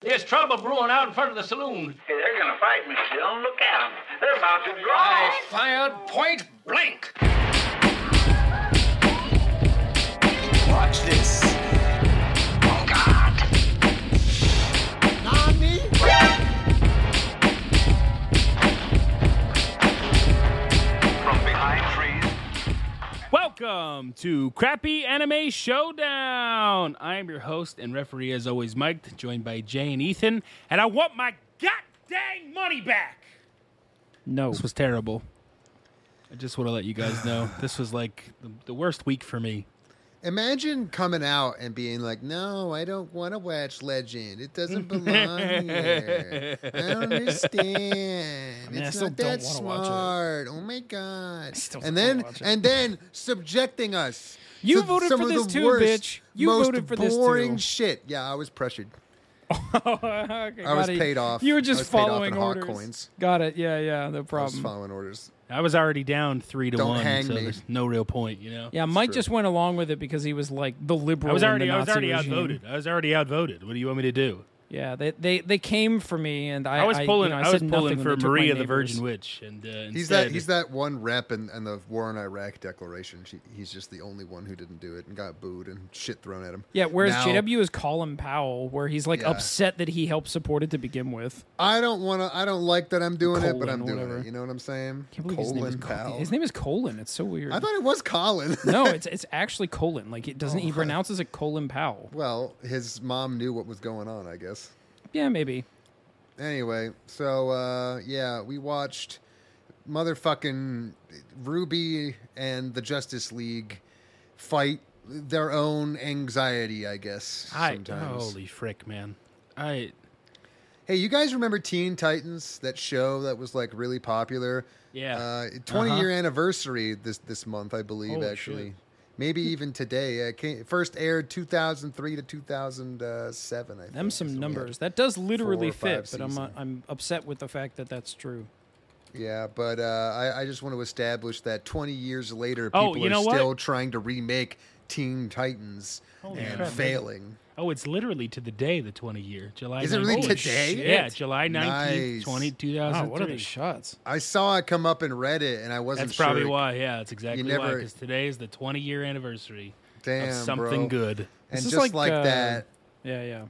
There's trouble brewing out in front of the saloon. Hey, they're gonna fight me, John. Look at them. They're about to draw. I fired point blank. Watch this. Oh, God. Not me. From behind trees. Welcome to Crappy Anime Showdown. I am your host and referee, as always, Mike, joined by Jay and Ethan. And I want my goddamn money back. No. This was terrible. I just want to let you guys know. This was like the worst week for me. Imagine coming out and being like, no, I don't want to watch Legend. It doesn't belong here. I don't understand. I mean, it's not that smart. Oh, my God. And then subjecting us. You voted for this too, bitch. You voted for this too. Most boring shit. Yeah, I was pressured. Okay, I was paid off. You were just following orders. Hot coins. Got it. Yeah, no problem. I was following orders. I was already down 3-1, so there's no real point, you know. Yeah, Mike just went along with it because he was like the liberal. I was already outvoted. What do you want me to do? Yeah, they came for me, and I was pulling for Maria the Virgin Witch, and he's that one rep in the War in Iraq declaration. He's just the only one who didn't do it and got booed and shit thrown at him. Yeah, whereas now, JW is Colin Powell, where he's like upset that he helped support it to begin with. I don't like that I'm doing Colin, it, but I'm doing whatever. It. You know what I'm saying? I can't believe his name is Colin. It's so weird. I thought it was Colin. No, it's actually Colin. Like it doesn't. He pronounces it Colin Powell. Well, his mom knew what was going on, I guess. Yeah, maybe. Anyway, so, we watched motherfucking Ruby and the Justice League fight their own anxiety, I guess, sometimes. Holy frick, man. Hey, you guys remember Teen Titans, that show that was, like, really popular? Yeah. 20-year anniversary this month, I believe, holy actually. Shit. Maybe even today. It first aired 2003 to 2007. I think. Them some numbers. That does literally fit, but I'm upset with the fact that that's true. Yeah, but I just want to establish that 20 years later, people are still trying to remake Teen Titans and failing. Man. Oh, it's literally to the day, the 20-year. July. Is it really today? Shit. Yeah, July 19th, 2003. Wow, what are the shots? I saw it come up in Reddit, and I wasn't sure. That's probably why, yeah. That's exactly why, because today is the 20-year anniversary of something good. And just like that. Yeah, yeah.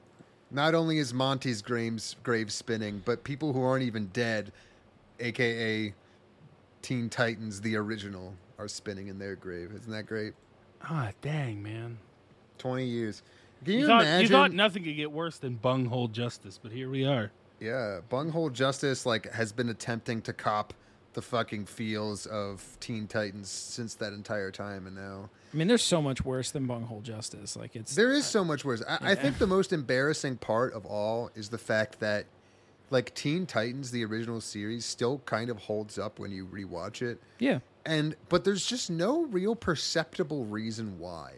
Not only is Monty's grave spinning, but people who aren't even dead, a.k.a. Teen Titans, the original, are spinning in their grave. Isn't that great? Ah, dang, man. 20 years. Can you imagine? You thought nothing could get worse than Bunghole Justice, but here we are. Yeah, Bunghole Justice has been attempting to cop the fucking feels of Teen Titans since that entire time, and now I mean, there's so much worse than Bunghole Justice. There is so much worse. I think the most embarrassing part of all is the fact that Teen Titans, the original series, still kind of holds up when you rewatch it. Yeah, but there's just no real perceptible reason why.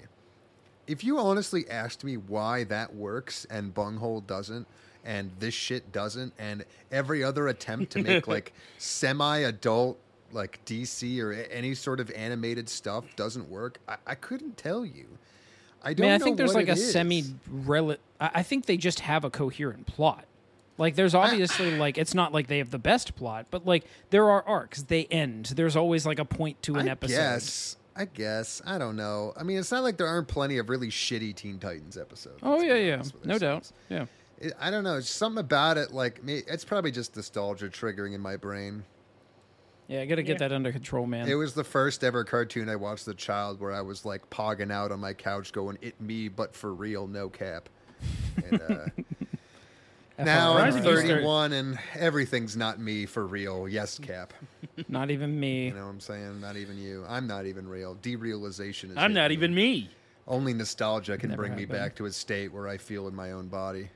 If you honestly asked me why that works and Bunghole doesn't and this shit doesn't and every other attempt to make semi-adult DC or any sort of animated stuff doesn't work, I couldn't tell you. I don't know. I think there's a I think they just have a coherent plot. There's obviously, it's not like they have the best plot, but, there are arcs. They end. There's always, a point to an episode. Yes. I guess. I don't know. I mean, it's not like there aren't plenty of really shitty Teen Titans episodes. Oh, yeah. No doubt. Yeah. I don't know. It's something about it, it's probably just nostalgia triggering in my brain. Yeah, I got to get that under control, man. It was the first ever cartoon I watched as a child where I was, pogging out on my couch going, it me, but for real, no cap. And, now I'm 31 and everything's not me for real. Yes, Cap. Not even me. You know what I'm saying? Not even you. I'm not even real. Derealization is I'm not even me. Only nostalgia can bring me back to a state where I feel in my own body.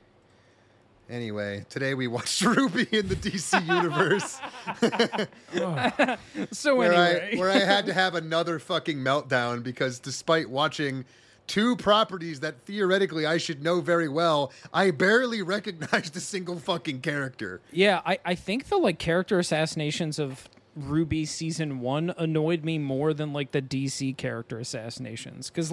Anyway, today we watched Ruby in the DC Universe. So anyway. Where I had to have another fucking meltdown because despite watching two properties that theoretically I should know very well, I barely recognized a single fucking character. Yeah, I think the character assassinations of Ruby Season 1 annoyed me more than the DC character assassinations. Because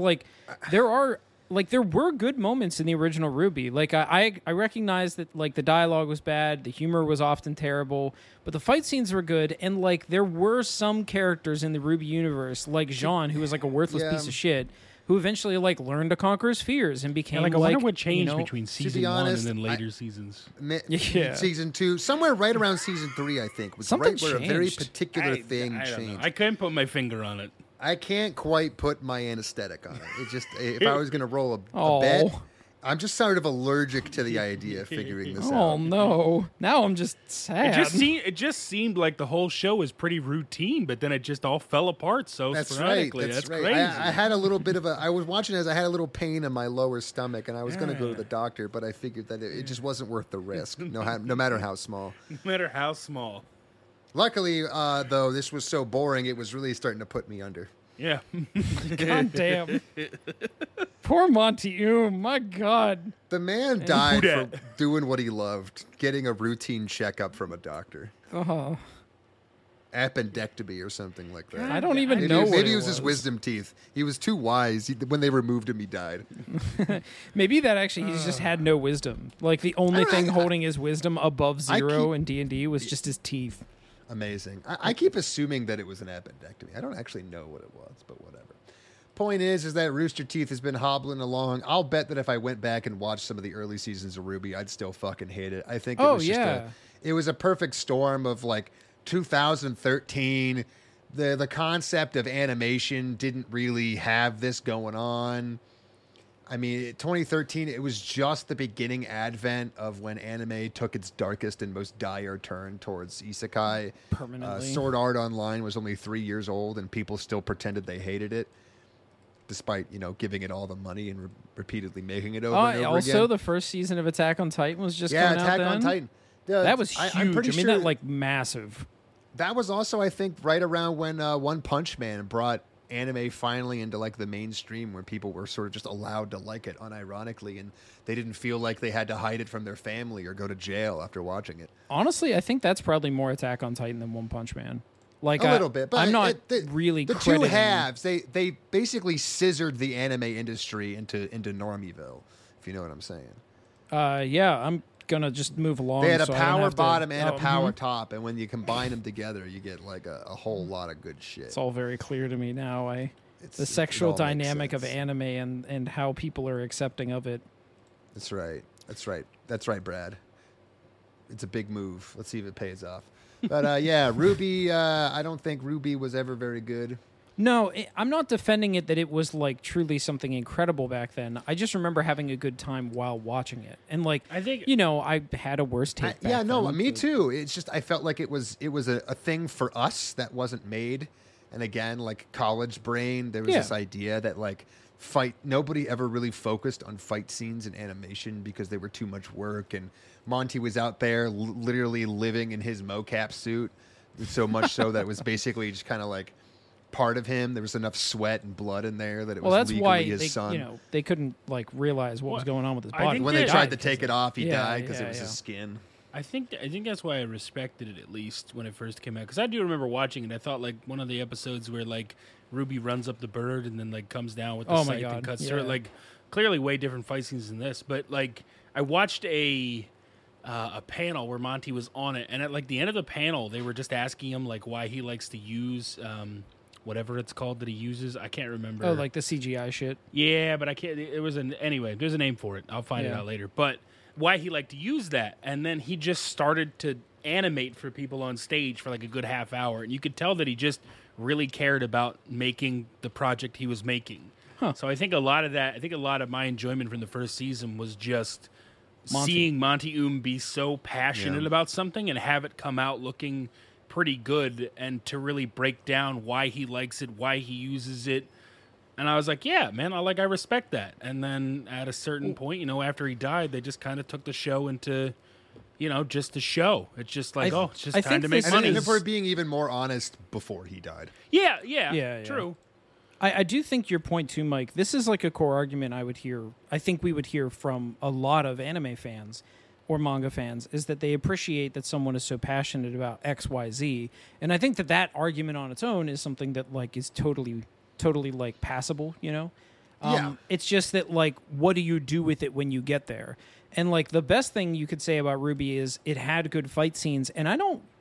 there are like there were good moments in the original RWBY. Like I recognize that like the dialogue was bad, the humor was often terrible, but the fight scenes were good, and like there were some characters in the RWBY universe, like Jaune, who was like a worthless piece of shit, who eventually like learned to conquer his fears and became like. I wonder what changed between season honest, one and then later seasons. Season two, somewhere right around season three, I think was something right where changed. A very particular thing I changed. Know. I couldn't put my finger on it. I can't quite put my anesthetic on it. It just if I was going to roll a bet, I'm just sort of allergic to the idea of figuring this out. Oh no! Now I'm just sad. It just seemed like the whole show was pretty routine, but then it just all fell apart so sporadically. That's right. Crazy. I had a little bit of I was watching as I had a little pain in my lower stomach, and I was going to go to the doctor, but I figured that it just wasn't worth the risk, no matter how small. No matter how small. Luckily, though, this was so boring, it was really starting to put me under. Yeah. God damn. Poor Monty Oum. My God. The man died for doing what he loved, getting a routine checkup from a doctor. Oh. Appendectomy or something like that. I don't even know what it was. Maybe it was his wisdom teeth. He was too wise. When they removed him, he died. Maybe that actually, he's just had no wisdom. Like, the only thing holding his wisdom above zero in D&D was just his teeth. Amazing. I keep assuming that it was an appendectomy. I don't actually know what it was, but whatever. Point is that Rooster Teeth has been hobbling along. I'll bet that if I went back and watched some of the early seasons of RWBY, I'd still fucking hate it. I think it was just it was a perfect storm of like 2013. The concept of animation didn't really have this going on. I mean, 2013, it was just the beginning advent of when anime took its darkest and most dire turn towards isekai. Permanently. Sword Art Online was only 3 years old, and people still pretended they hated it, despite, giving it all the money and repeatedly making it over and over again. Also, the first season of Attack on Titan was just coming out then. Yeah, Attack on Titan. That was huge. I mean, sure that, like, massive. That was also, I think, right around when One Punch Man brought anime finally into like the mainstream, where people were sort of just allowed to like it unironically, and they didn't feel like they had to hide it from their family or go to jail after watching it. Honestly, I think that's probably more Attack on Titan than One Punch Man. Like a little bit, but I'm not really the crediting. The two halves, they basically scissored the anime industry into Normieville, if you know what I'm saying. I'm gonna just move along. They had a power bottom and a power top, and when you combine them together, you get like a whole lot of good shit. It's all very clear to me now. The sexual dynamic of anime and how people are accepting of it. That's right, Brad. It's a big move. Let's see if it pays off. But RWBY. I don't think RWBY was ever very good. No, I'm not defending it that it was like truly something incredible back then. I just remember having a good time while watching it, and like I think I had a worse take. Me too. It's just I felt like it was a thing for us that wasn't made. And again, like college brain, there was this idea that like nobody ever really focused on fight scenes in animation because they were too much work. And Monty was out there literally living in his mocap suit, so much so that it was basically just kind of like part of him. There was enough sweat and blood in there that it was legally his son. They couldn't like realize what was going on with his body. When they tried to take it off, he died because it was his skin. I think that's why I respected it, at least when it first came out, because I do remember watching it. I thought like one of the episodes where like RWBY runs up the bird and then like comes down with the scythe and cuts through it. Like clearly way different fight scenes than this, but like I watched a panel where Monty was on it, and at like the end of the panel they were just asking him like why he likes to use whatever it's called that he uses. I can't remember. Oh, like the CGI shit? Yeah, but I can't. It was anyway, there's a name for it. I'll find it out later. But why he liked to use that. And then he just started to animate for people on stage for like a good half hour. And you could tell that he just really cared about making the project he was making. Huh. So I think a lot of my enjoyment from the first season was just seeing Monty Oum be so passionate about something and have it come out looking pretty good, and to really break down why he likes it, why he uses it. And I was like, yeah, man, I respect that. And then at a certain point, after he died, they just kind of took the show into, just the show. It's just like, it's just time to make money. And if we're being even more honest, before he died. Yeah, true. I do think your point too, Mike, this is like a core argument I think we would hear from a lot of anime fans or manga fans, is that they appreciate that someone is so passionate about X, Y, Z. And I think that argument on its own is something that like is totally like passable. It's just that, like, what do you do with it when you get there? And, like, the best thing you could say about RWBY is it had good fight scenes. And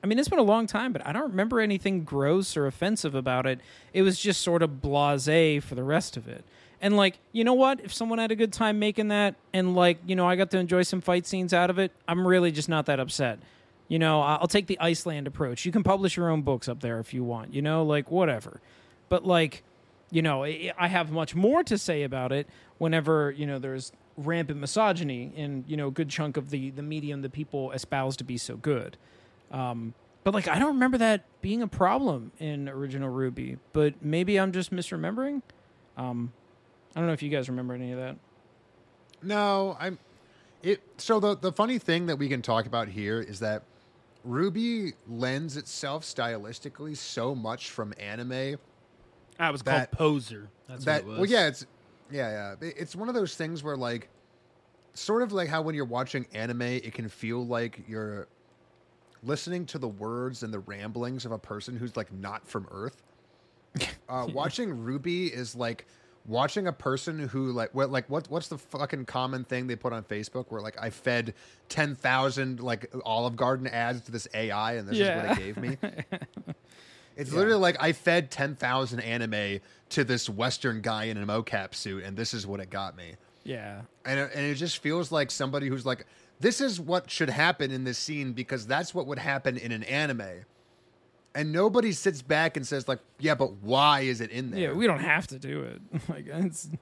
it's been a long time, but I don't remember anything gross or offensive about it. It was just sort of blasé for the rest of it. And, like, you know what? If someone had a good time making that and, like, you know, I got to enjoy some fight scenes out of it, I'm really just not that upset. You know, I'll take the Iceland approach. You can publish your own books up there if you want, you know, like, whatever. But, like, you know, I have much more to say about it whenever, you know, there's rampant misogyny in, you know, a good chunk of the medium that people espouse to be so good. But, like, I don't remember that being a problem in original RWBY, but maybe I'm just misremembering. I don't know if you guys remember any of that. No, So the funny thing that we can talk about here is that RWBY lends itself stylistically so much from anime. It was called Poser. That's what it was. Well, yeah, it's one of those things where, like, sort of like how when you're watching anime, it can feel like you're listening to the words and the ramblings of a person who's, like, not from Earth. Watching RWBY is like watching a person who, like, what's the fucking common thing they put on Facebook where, like, I fed 10,000 like Olive Garden ads to this AI and this is what it gave me. It's literally like I fed 10,000 anime to this Western guy in a mocap suit, and this is what it got me. Yeah. And it just feels like somebody who's like, this is what should happen in this scene because that's what would happen in an anime. And nobody sits back and says, like, yeah, but why is it in there? Yeah, we don't have to do it. Like,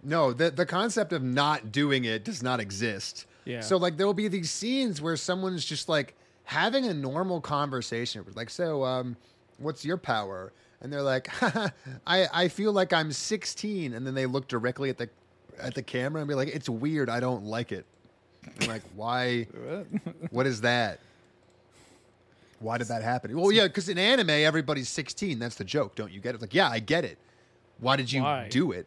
no, the concept of not doing it does not exist. Yeah. So, like, there will be these scenes where someone's just, like, having a normal conversation. Like, so, what's your power? And they're like, I feel like I'm 16. And then they look directly at the camera and be like, it's weird. I don't like it. I'm like, why? What is that? Why did that happen? Well, yeah, because in anime, everybody's 16. That's the joke. Don't you get it? Like, yeah, I get it. Why did you do it?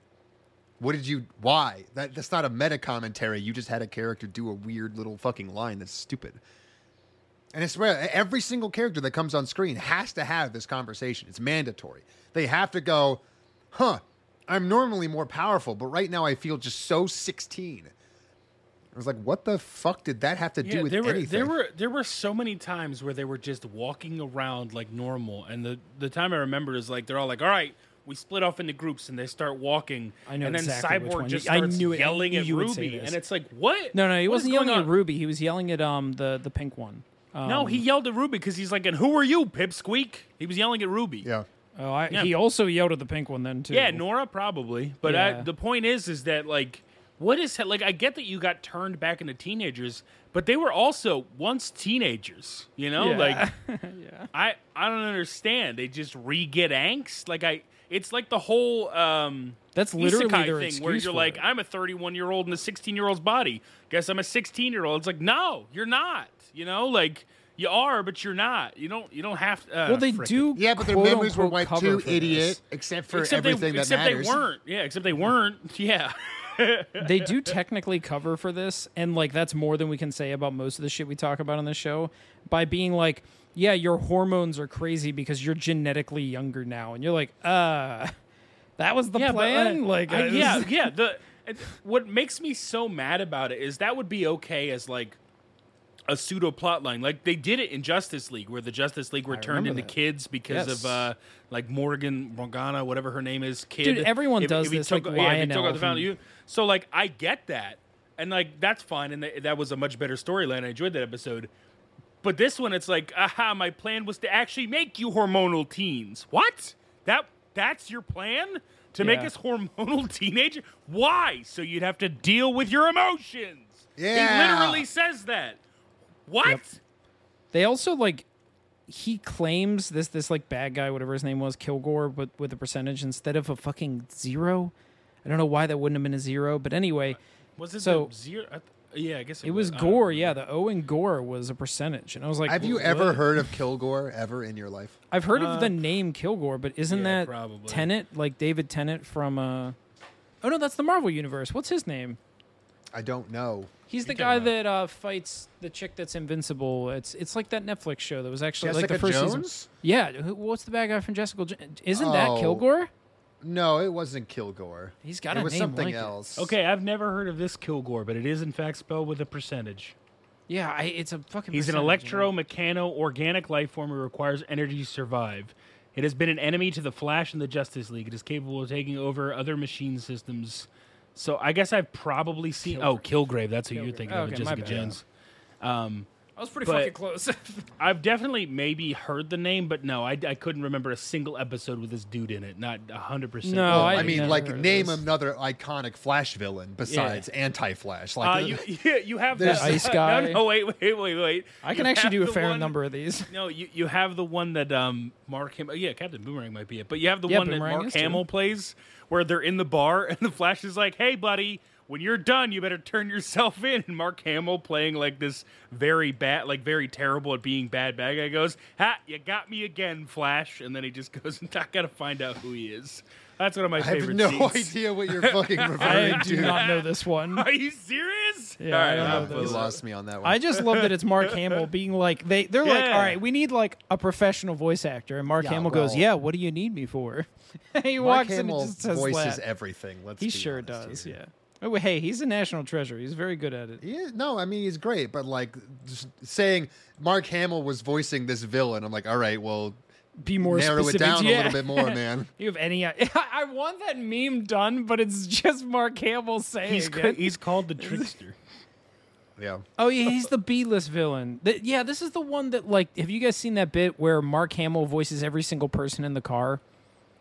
What did you... Why? That's not a meta commentary. You just had a character do a weird little fucking line that's stupid. And I swear, every single character that comes on screen has to have this conversation. It's mandatory. They have to go, I'm normally more powerful, but right now I feel just so 16. I was like, what the fuck did that have to do with anything? There were so many times where they were just walking around like normal. And the time I remember is like, they're all like, all right, we split off into groups and they start walking. I know. And then exactly Cyborg just starts yelling at RWBY. And it's like, what? No, he wasn't yelling at RWBY. He was yelling at the pink one. No, he yelled at RWBY because he's like, and who are you, Pipsqueak? He was yelling at RWBY. Yeah. Oh, he also yelled at the pink one then, too. Yeah, Nora probably. But the point is that, like, what is... Like, I get that you got turned back into teenagers, but they were also once teenagers, you know? Yeah. Like, yeah. I don't understand. They just re-get angst. Like, it's like the whole that's literally isekai their thing where you're like, I'm a 31-year-old in a 16-year-old's body. Guess I'm a 16-year-old. It's like, no, you're not. You know, like... You are, but you're not. You don't have to. Well, they do. Yeah, but their memories were wiped too, idiot. Except for everything that matters. Except they weren't. Yeah, except they weren't. Yeah. They do technically cover for this, and, like, that's more than we can say about most of the shit we talk about on this show, by being like, yeah, your hormones are crazy because you're genetically younger now. And you're like, that was the plan? But, like, what makes me so mad about it is that would be okay as, like, a pseudo plot line. Like, they did it in Justice League, where the Justice League were turned into kids because of like Morgana, whatever her name is, kid. Dude, everyone does this. So, like, I get that, and, like, that's fine, and that was a much better storyline. I enjoyed that episode, but this one, it's like, aha, my plan was to actually make you hormonal teens. What? That's your plan? To make us hormonal teenagers? Why? So you'd have to deal with your emotions. Yeah, he literally says that. What? Yep. They also, like, he claims this like bad guy, whatever his name was, Kilgore, but with a percentage instead of a fucking 0. I don't know why that wouldn't have been a 0, but anyway. Was it a 0? Yeah, I guess it was Gore. Yeah, the O in Gore was a percentage, and I was like, have you ever heard of Kilgore ever in your life? I've heard of the name Kilgore, but isn't that probably Tennant, like David Tennant from? Oh no, that's the Marvel Universe. What's his name? I don't know. He's the guy that fights the chick that's invincible. It's like that Netflix show that was actually Jessica, like, the first Jones? Season. Yeah, what's the bad guy from Jessica? Isn't that Kilgore? No, it wasn't Kilgore. He's got a name. It was something like else. Okay, I've never heard of this Kilgore, but it is in fact spelled with a percentage. Yeah, it's a fucking. He's an electromechano-organic life form who requires energy to survive. It has been an enemy to the Flash and the Justice League. It is capable of taking over other machine systems. So I guess I've probably seen. Killgrave. Oh, Killgrave. That's who you're thinking of, Jessica Jones. Yeah. I was pretty fucking close. I've definitely maybe heard the name, but no, I couldn't remember a single episode with this dude in it. Not 100%. No, I mean, like, name another iconic Flash villain besides Anti-Flash. Like, you have this Ice Guy. No, wait. I can actually do a fair number of these. No, you have the one that Mark Hamill. Yeah, Captain Boomerang might be it, but you have the one that Mark Hamill plays, where they're in the bar and the Flash is like, "Hey, buddy. When you're done, you better turn yourself in." And Mark Hamill, playing like this very bad, like very terrible at being bad bad guy, goes, "Ha, you got me again, Flash." And then he just goes, "I gotta find out who he is." That's one of my favorite scenes. I have no idea what you're fucking referring to. I do not know this one. Are you serious? Yeah, all right, you lost me on that one. I just love that it's Mark Hamill being like, they're like, "All right, we need like a professional voice actor." And Mark Hamill goes, "Yeah, what do you need me for?" He walks in and just says, voices everything. He sure does, yeah. Oh, hey, he's a national treasure. He's very good at it. Yeah, no, I mean, he's great. But, like, just saying Mark Hamill was voicing this villain, I'm like, all right, well, be more narrow specific. It down a little bit more, man. You have any... I want that meme done, but it's just Mark Hamill saying he's called the Trickster. Yeah. Oh, yeah, he's the B-list villain. This is the one that, like, have you guys seen that bit where Mark Hamill voices every single person in the car?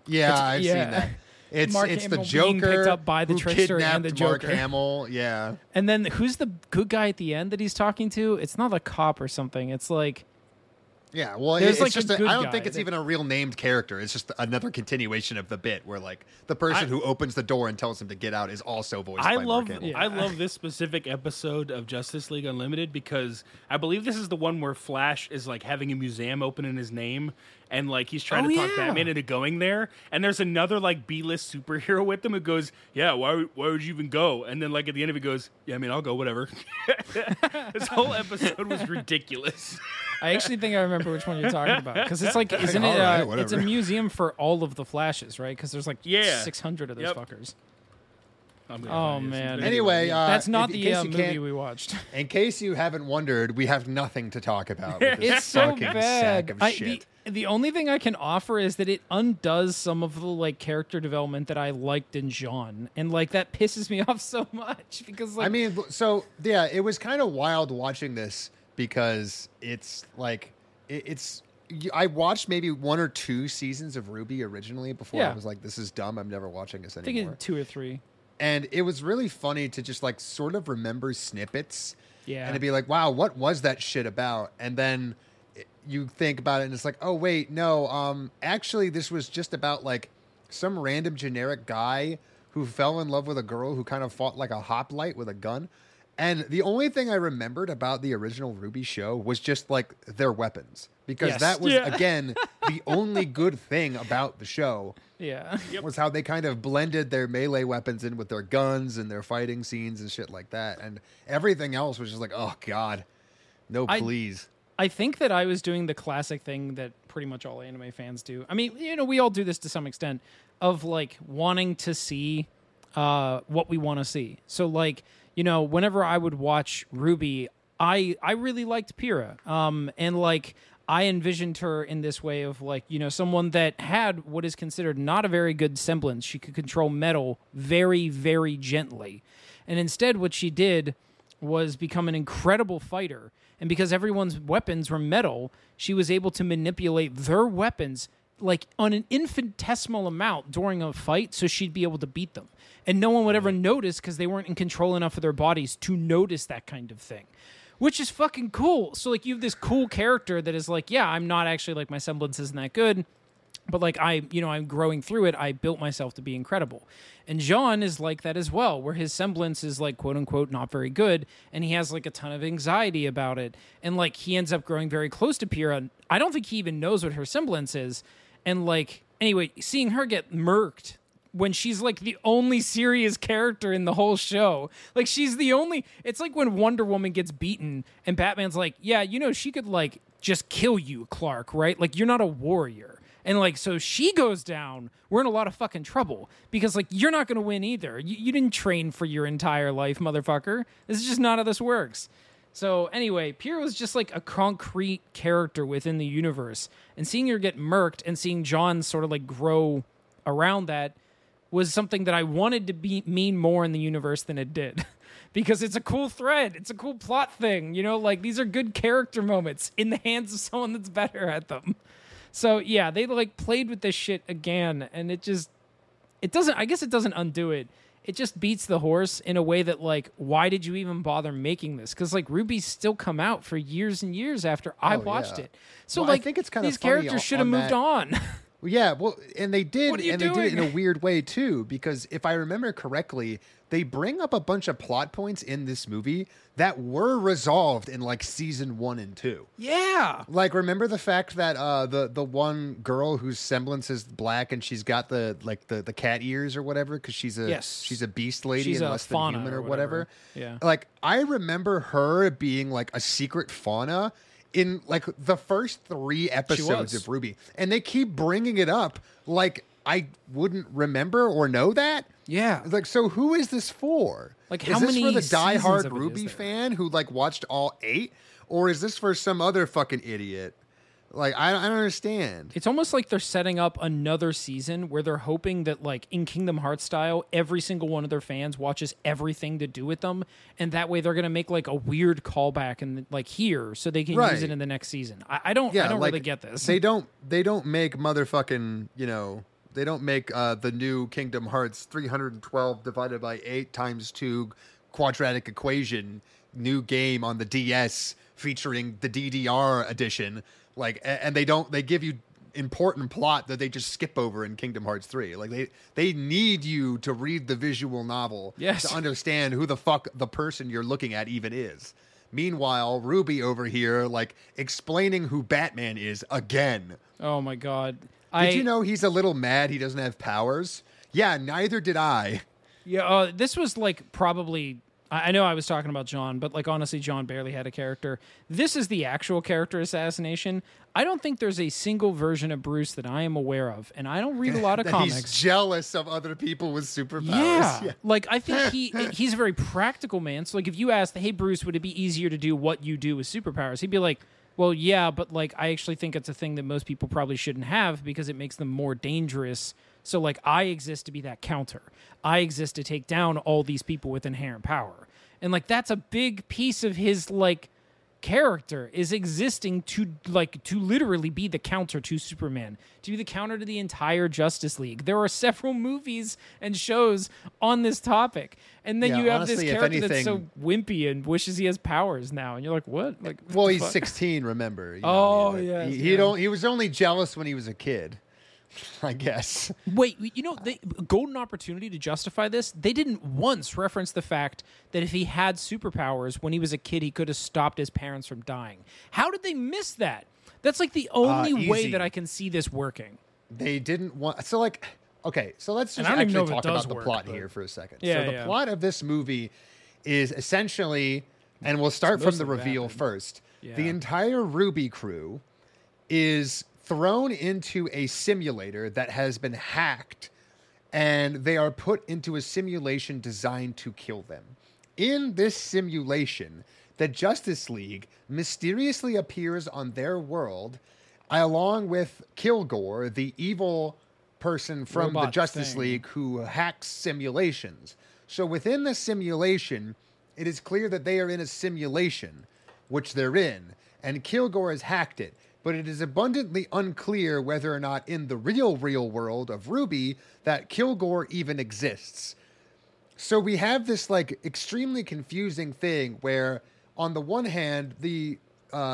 Yeah, I've seen that. It's the Joker picked up by the Trickster and the Joker. Mark Hamill, yeah. And then who's the good guy at the end that he's talking to? It's not a cop or something. It's like, yeah. Well, it's like just I don't think it's even a real named character. It's just another continuation of the bit where like the person who opens the door and tells him to get out is also voiced by Mark Hamill. Yeah. I love this specific episode of Justice League Unlimited because I believe this is the one where Flash is like having a museum open in his name. And, like, he's trying to talk Batman into going there. And there's another, like, B-list superhero with him who goes, "Yeah, why would you even go?" And then, like, at the end of it goes, "Yeah, I mean, I'll go, whatever." This whole episode was ridiculous. I actually think I remember which one you're talking about. Because it's, like, isn't it, it's a museum for all of the Flashes, right? Because there's, like, 600 of those fuckers. Oh, man. Anyway, that's not the movie we watched. In case you haven't wondered, we have nothing to talk about. With this it's fucking so bad. Sack of shit. The only thing I can offer is that it undoes some of the like character development that I liked in Jaune, and like that pisses me off so much because like I mean, so yeah, it was kind of wild watching this because it's like I watched maybe one or two seasons of RWBY originally before I was like, this is dumb. I'm never watching this anymore. I think 2 or 3. And it was really funny to just like sort of remember snippets, and to be like, wow, what was that shit about? And then you think about it and it's like, oh wait, no, actually this was just about like some random generic guy who fell in love with a girl who kind of fought like a hoplite with a gun. And the only thing I remembered about the original RWBY show was just like their weapons, because that was again the only good thing about the show. Yeah, was how they kind of blended their melee weapons in with their guns and their fighting scenes and shit like that. And everything else was just like, oh god, no, please. I think that I was doing the classic thing that pretty much all anime fans do. I mean, you know, we all do this to some extent of like wanting to see what we want to see. So like, you know, whenever I would watch RWBY, I really liked Pyrrha. And like I envisioned her in this way of like, you know, someone that had what is considered not a very good semblance. She could control metal very, very gently. And instead what she did was become an incredible fighter. And because everyone's weapons were metal, she was able to manipulate their weapons like on an infinitesimal amount during a fight, so she'd be able to beat them. And no one would ever notice because they weren't in control enough of their bodies to notice that kind of thing, which is fucking cool. So like you have this cool character that is like, yeah, I'm not actually like my semblance isn't that good, but like I'm growing through it. I built myself to be incredible. And Jaune is like that as well, where his semblance is like quote unquote not very good, and he has like a ton of anxiety about it. And like he ends up growing very close to Pyrrha. I don't think he even knows what her semblance is. And like anyway, seeing her get murked when she's like the only serious character in the whole show. Like she's the only, it's like when Wonder Woman gets beaten and Batman's like, yeah, you know, she could like just kill you, Clark, right? Like you're not a warrior. And, like, so she goes down, we're in a lot of fucking trouble. Because, like, you're not going to win either. You didn't train for your entire life, motherfucker. This is just not how this works. So, anyway, Pyrrha was just, like, a concrete character within the universe. And seeing her get murked and seeing Jaune sort of, like, grow around that was something that I wanted to mean more in the universe than it did. Because it's a cool thread. It's a cool plot thing. You know, like, these are good character moments in the hands of someone that's better at them. So, yeah, they, like, played with this shit again, and it doesn't undo it. It just beats the horse in a way that, like, why did you even bother making this? Because, like, Ruby's still come out for years and years after I watched it. So, well, like, I think it's kind these of characters should have moved on. Yeah, well, and they did, and they did it in a weird way, too, because if I remember correctly, they bring up a bunch of plot points in this movie that were resolved in, like, season 1 and 2. Yeah! Like, remember the fact that the one girl whose semblance is black and she's got the cat ears or whatever, because she's a beast lady and less than human or whatever. Yeah. Like, I remember her being, like, a secret fauna in, like, the first 3 episodes of RWBY. And they keep bringing it up like I wouldn't remember or know that. Yeah. Like, so who is this for? Like, how many seasons of it is there? Is this for the diehard RWBY fan who, like, watched all 8? Or is this for some other fucking idiot? Like, I don't understand. It's almost like they're setting up another season where they're hoping that, like, in Kingdom Hearts style, every single one of their fans watches everything to do with them, and that way they're going to make, like, a weird callback and, like, here, so they can use it in the next season. I don't really get this. They don't make motherfucking, you know, they don't make the new Kingdom Hearts 312 divided by 8 times 2 quadratic equation new game on the DS featuring the DDR edition. Like, and they give you important plot that they just skip over in Kingdom Hearts 3. Like, they need you to read the visual novel to understand who the fuck the person you're looking at even is. Meanwhile, RWBY over here, like, explaining who Batman is again. Oh my God. Did you know he's a little mad he doesn't have powers? Yeah, neither did I. Yeah, this was, like, probably... I know I was talking about Jaune, but, like, honestly, Jaune barely had a character. This is the actual character assassination. I don't think there's a single version of Bruce that I am aware of, and I don't read a lot of comics. He's jealous of other people with superpowers. Yeah. Like, I think he's a very practical man. So, like, if you asked, hey, Bruce, would it be easier to do what you do with superpowers? He'd be like, well, yeah, but, like, I actually think it's a thing that most people probably shouldn't have because it makes them more dangerous. So, like, I exist to be that counter. I exist to take down all these people with inherent power. And, like, that's a big piece of his, like, character is existing to, like, to literally be the counter to Superman, to be the counter to the entire Justice League. There are several movies and shows on this topic. And then you have this character that's so wimpy and wishes he has powers now. And you're like, what? Like, well, he's 16, remember. You know, he was only jealous when he was a kid, I guess. Wait, you know, golden opportunity to justify this. They didn't once reference the fact that if he had superpowers when he was a kid, he could have stopped his parents from dying. How did they miss that? That's, like, the only way that I can see this working. They didn't want... So, like, okay, so let's just actually talk about the plot here for a second. Yeah, so the plot of this movie is essentially, and we'll start from the reveal first. Yeah. The entire RWBY crew is... thrown into a simulator that has been hacked, and they are put into a simulation designed to kill them. In this simulation, the Justice League mysteriously appears on their world, along with Kilgore, the evil person from the Justice League who hacks simulations. So within the simulation, it is clear that they are in a simulation, which they're in, and Kilgore has hacked it. But it is abundantly unclear whether or not in the real world of RWBY that Kilgore even exists. So we have this, like, extremely confusing thing where, on the one hand, the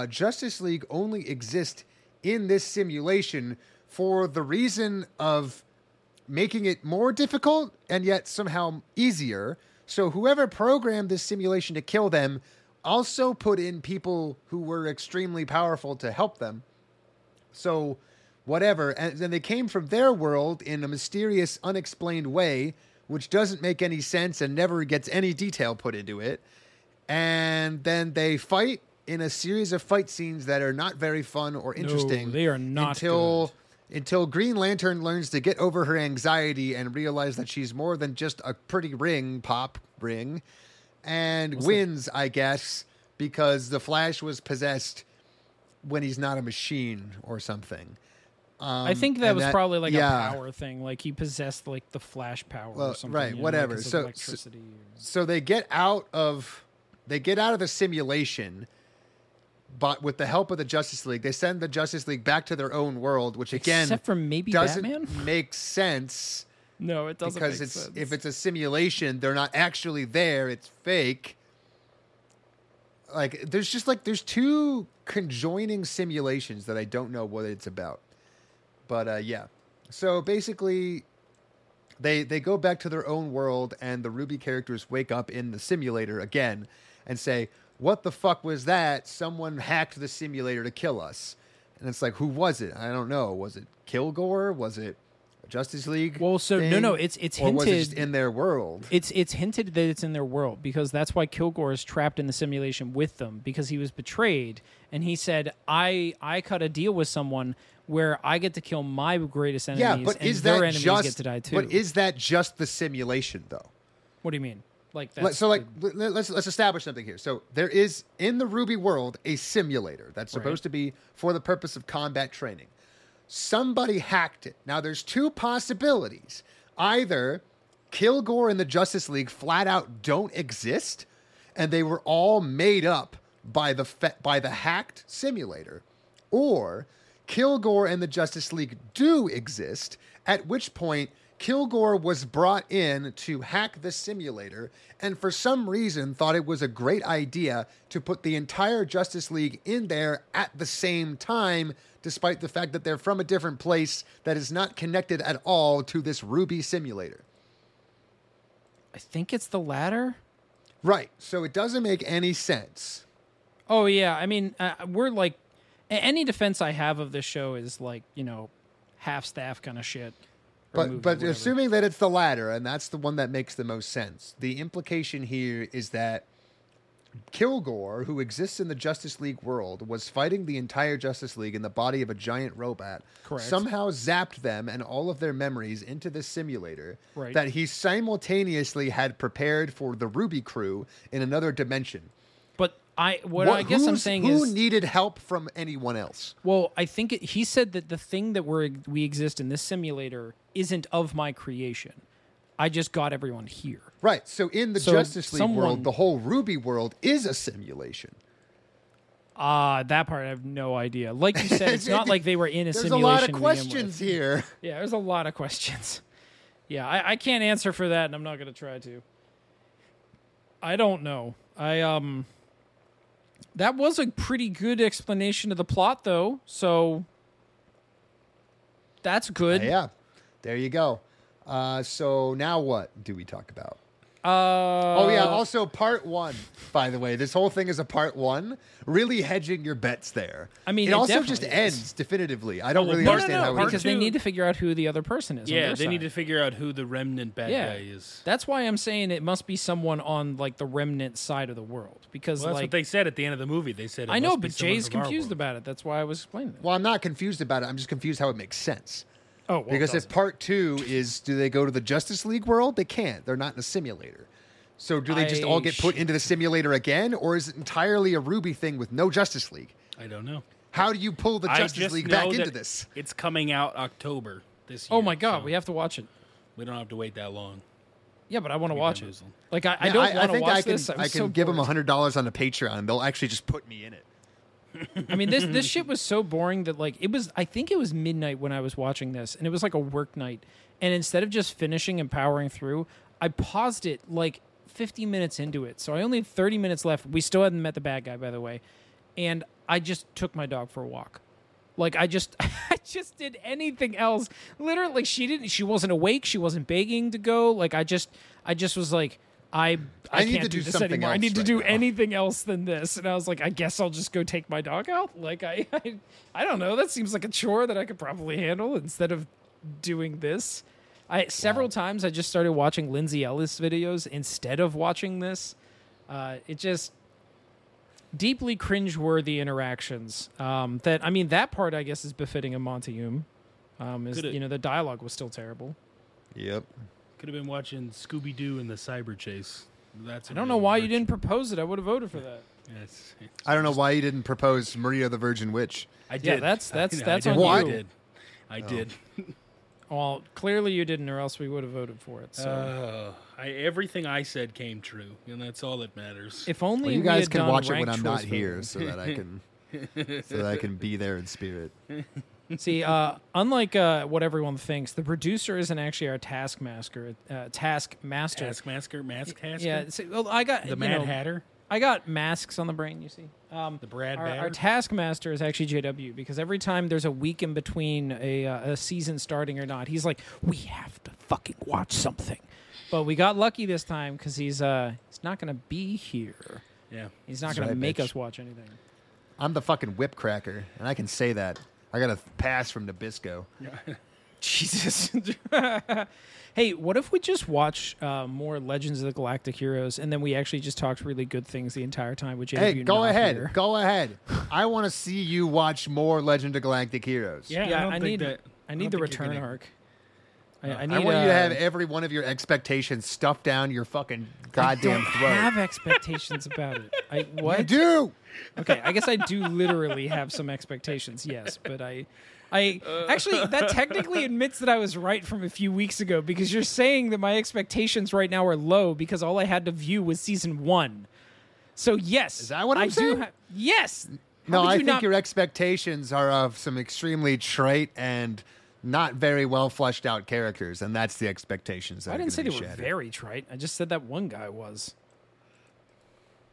Justice League only exists in this simulation for the reason of making it more difficult and yet somehow easier. So whoever programmed this simulation to kill them also put in people who were extremely powerful to help them. So, whatever. And then they came from their world in a mysterious, unexplained way, which doesn't make any sense and never gets any detail put into it. And then they fight in a series of fight scenes that are not very fun or interesting. No, they are not until until Green Lantern learns to get over her anxiety and realize that she's more than just a pretty ring, pop ring, and wins, I guess, because the Flash was possessed when he's not a machine or something. I think that was probably like a power thing. Like he possessed like the Flash power or something. Right, whatever. Like electricity. So they get out of the simulation, but with the help of the Justice League, they send the Justice League back to their own world, which again, except for maybe doesn't Batman? Make sense. No, it doesn't because make sense. If it's a simulation, they're not actually there. It's fake. Like there's two conjoining simulations that I don't know what it's about. But so basically, they go back to their own world, and the RWBY characters wake up in the simulator again and say, "What the fuck was that? Someone hacked the simulator to kill us." And it's like, who was it? I don't know. Was it Kilgore? Was it Justice League? Well, so thing? no, it's hinted, or was it just in their world? It's hinted that it's in their world because that's why Kilgore is trapped in the simulation with them because he was betrayed, and he said, "I cut a deal with someone." Where I get to kill my greatest enemies, and their enemies get to die too. But is that just the simulation, though? What do you mean? Like that? So, let's establish something here. So, there is in the RWBY world a simulator that's supposed to be for the purpose of combat training. Somebody hacked it. Now, there's two possibilities: either Kilgore and the Justice League flat out don't exist, and they were all made up by the hacked simulator, or Kilgore and the Justice League do exist, at which point Kilgore was brought in to hack the simulator and for some reason thought it was a great idea to put the entire Justice League in there at the same time, despite the fact that they're from a different place that is not connected at all to this RWBY simulator. I think it's the latter. Right. So it doesn't make any sense. Oh, yeah. I mean, we're like, any defense I have of this show is like, you know, half-staff kind of shit. But assuming that it's the latter, and that's the one that makes the most sense, the implication here is that Kilgore, who exists in the Justice League world, was fighting the entire Justice League in the body of a giant robot, somehow zapped them and all of their memories into this simulator that he simultaneously had prepared for the RWBY crew in another dimension. I guess I'm saying is... Who needed help from anyone else? Well, I think he said that the thing that we exist in this simulator isn't of my creation. I just got everyone here. Right. So in the Justice League world, the whole RWBY world is a simulation. That part I have no idea. Like you said, it's not like they were in a simulation. There's a lot of questions here. Yeah, there's a lot of questions. Yeah, I can't answer for that, and I'm not going to try to. I don't know. That was a pretty good explanation of the plot, though, so that's good. Yeah, there you go. So now what do we talk about? Also part one, by the way. This whole thing is a part one. Really hedging your bets there. I mean, it also just ends definitively. I don't really understand how it works. Because they need to figure out who the other person is. Yeah, they need to figure out who the remnant bad guy is. That's why I'm saying it must be someone on like the remnant side of the world. Because that's what they said at the end of the movie. They said, I know, but Jay's confused about it. That's why I was explaining it. Well, I'm not confused about it. I'm just confused how it makes sense. Oh, well, because if part two is, do they go to the Justice League world? They can't. They're not in a simulator. So do they just all get put into the simulator again? Or is it entirely a RWBY thing with no Justice League? I don't know. How do you pull the Justice League back into this? It's coming out October this year. Oh, my God. So we have to watch it. We don't have to wait that long. Yeah, but I want to watch it. Like, I don't want to watch this. I can give them $100 on a Patreon. They'll actually just put me in it. I mean, this shit was so boring that, like, it was, I think it was midnight when I was watching this, and it was like a work night. And instead of just finishing and powering through, I paused it like 50 minutes into it. So I only had 30 minutes left. We still hadn't met the bad guy, by the way. And I just took my dog for a walk. Like, I just did anything else. Literally, she wasn't awake. She wasn't begging to go. Like, I just was like, I can't do this anymore. I need to do anything else than this. And I was like, I guess I'll just go take my dog out. Like, I don't know. That seems like a chore that I could probably handle instead of doing this. Several times I just started watching Lindsay Ellis videos instead of watching this. It just deeply cringeworthy interactions. That part I guess is befitting of Monty Oum. The dialogue was still terrible. Yep. Could have been watching Scooby-Doo and the Cyber Chase. That's I don't know why you didn't propose it. I would have voted for that. Yes. Yeah, I don't know why you didn't propose Maria the Virgin Witch. I did. Yeah, that's on you. I did. Well, clearly you didn't, or else we would have voted for it. So everything I said came true, and that's all that matters. If only you guys can watch it when I'm not here, so that I can, be there in spirit. See, unlike what everyone thinks, the producer isn't actually our taskmaster. Taskmaster. Yeah. See, well, I got the Mad Hatter. I got masks on the brain, you see. The Brad Batter. Our taskmaster is actually JW, because every time there's a week in between a season starting or not, he's like, we have to fucking watch something. But we got lucky this time because he's not going to be here. Yeah. He's not going to make us watch anything. I'm the fucking whip cracker, and I can say that. I got a pass from Nabisco. Yeah. Jesus. Hey, what if we just watch more Legends of the Galactic Heroes, and then we actually just talked really good things the entire time? Which hey, go ahead. I want to see you watch more Legend of Galactic Heroes. Yeah, I need the return arc. I want you to have every one of your expectations stuffed down your fucking goddamn throat. I have expectations about it. What? You do. Okay, I guess I do literally have some expectations. Yes, but I actually that technically admits that I was right from a few weeks ago, because you're saying that my expectations right now are low because all I had to view was season 1. So yes, is that what I'm saying? Yes. No, I think your expectations are of some extremely trite and not very well fleshed out characters, and that's the expectations. That I didn't say they were very trite. I just said that one guy was.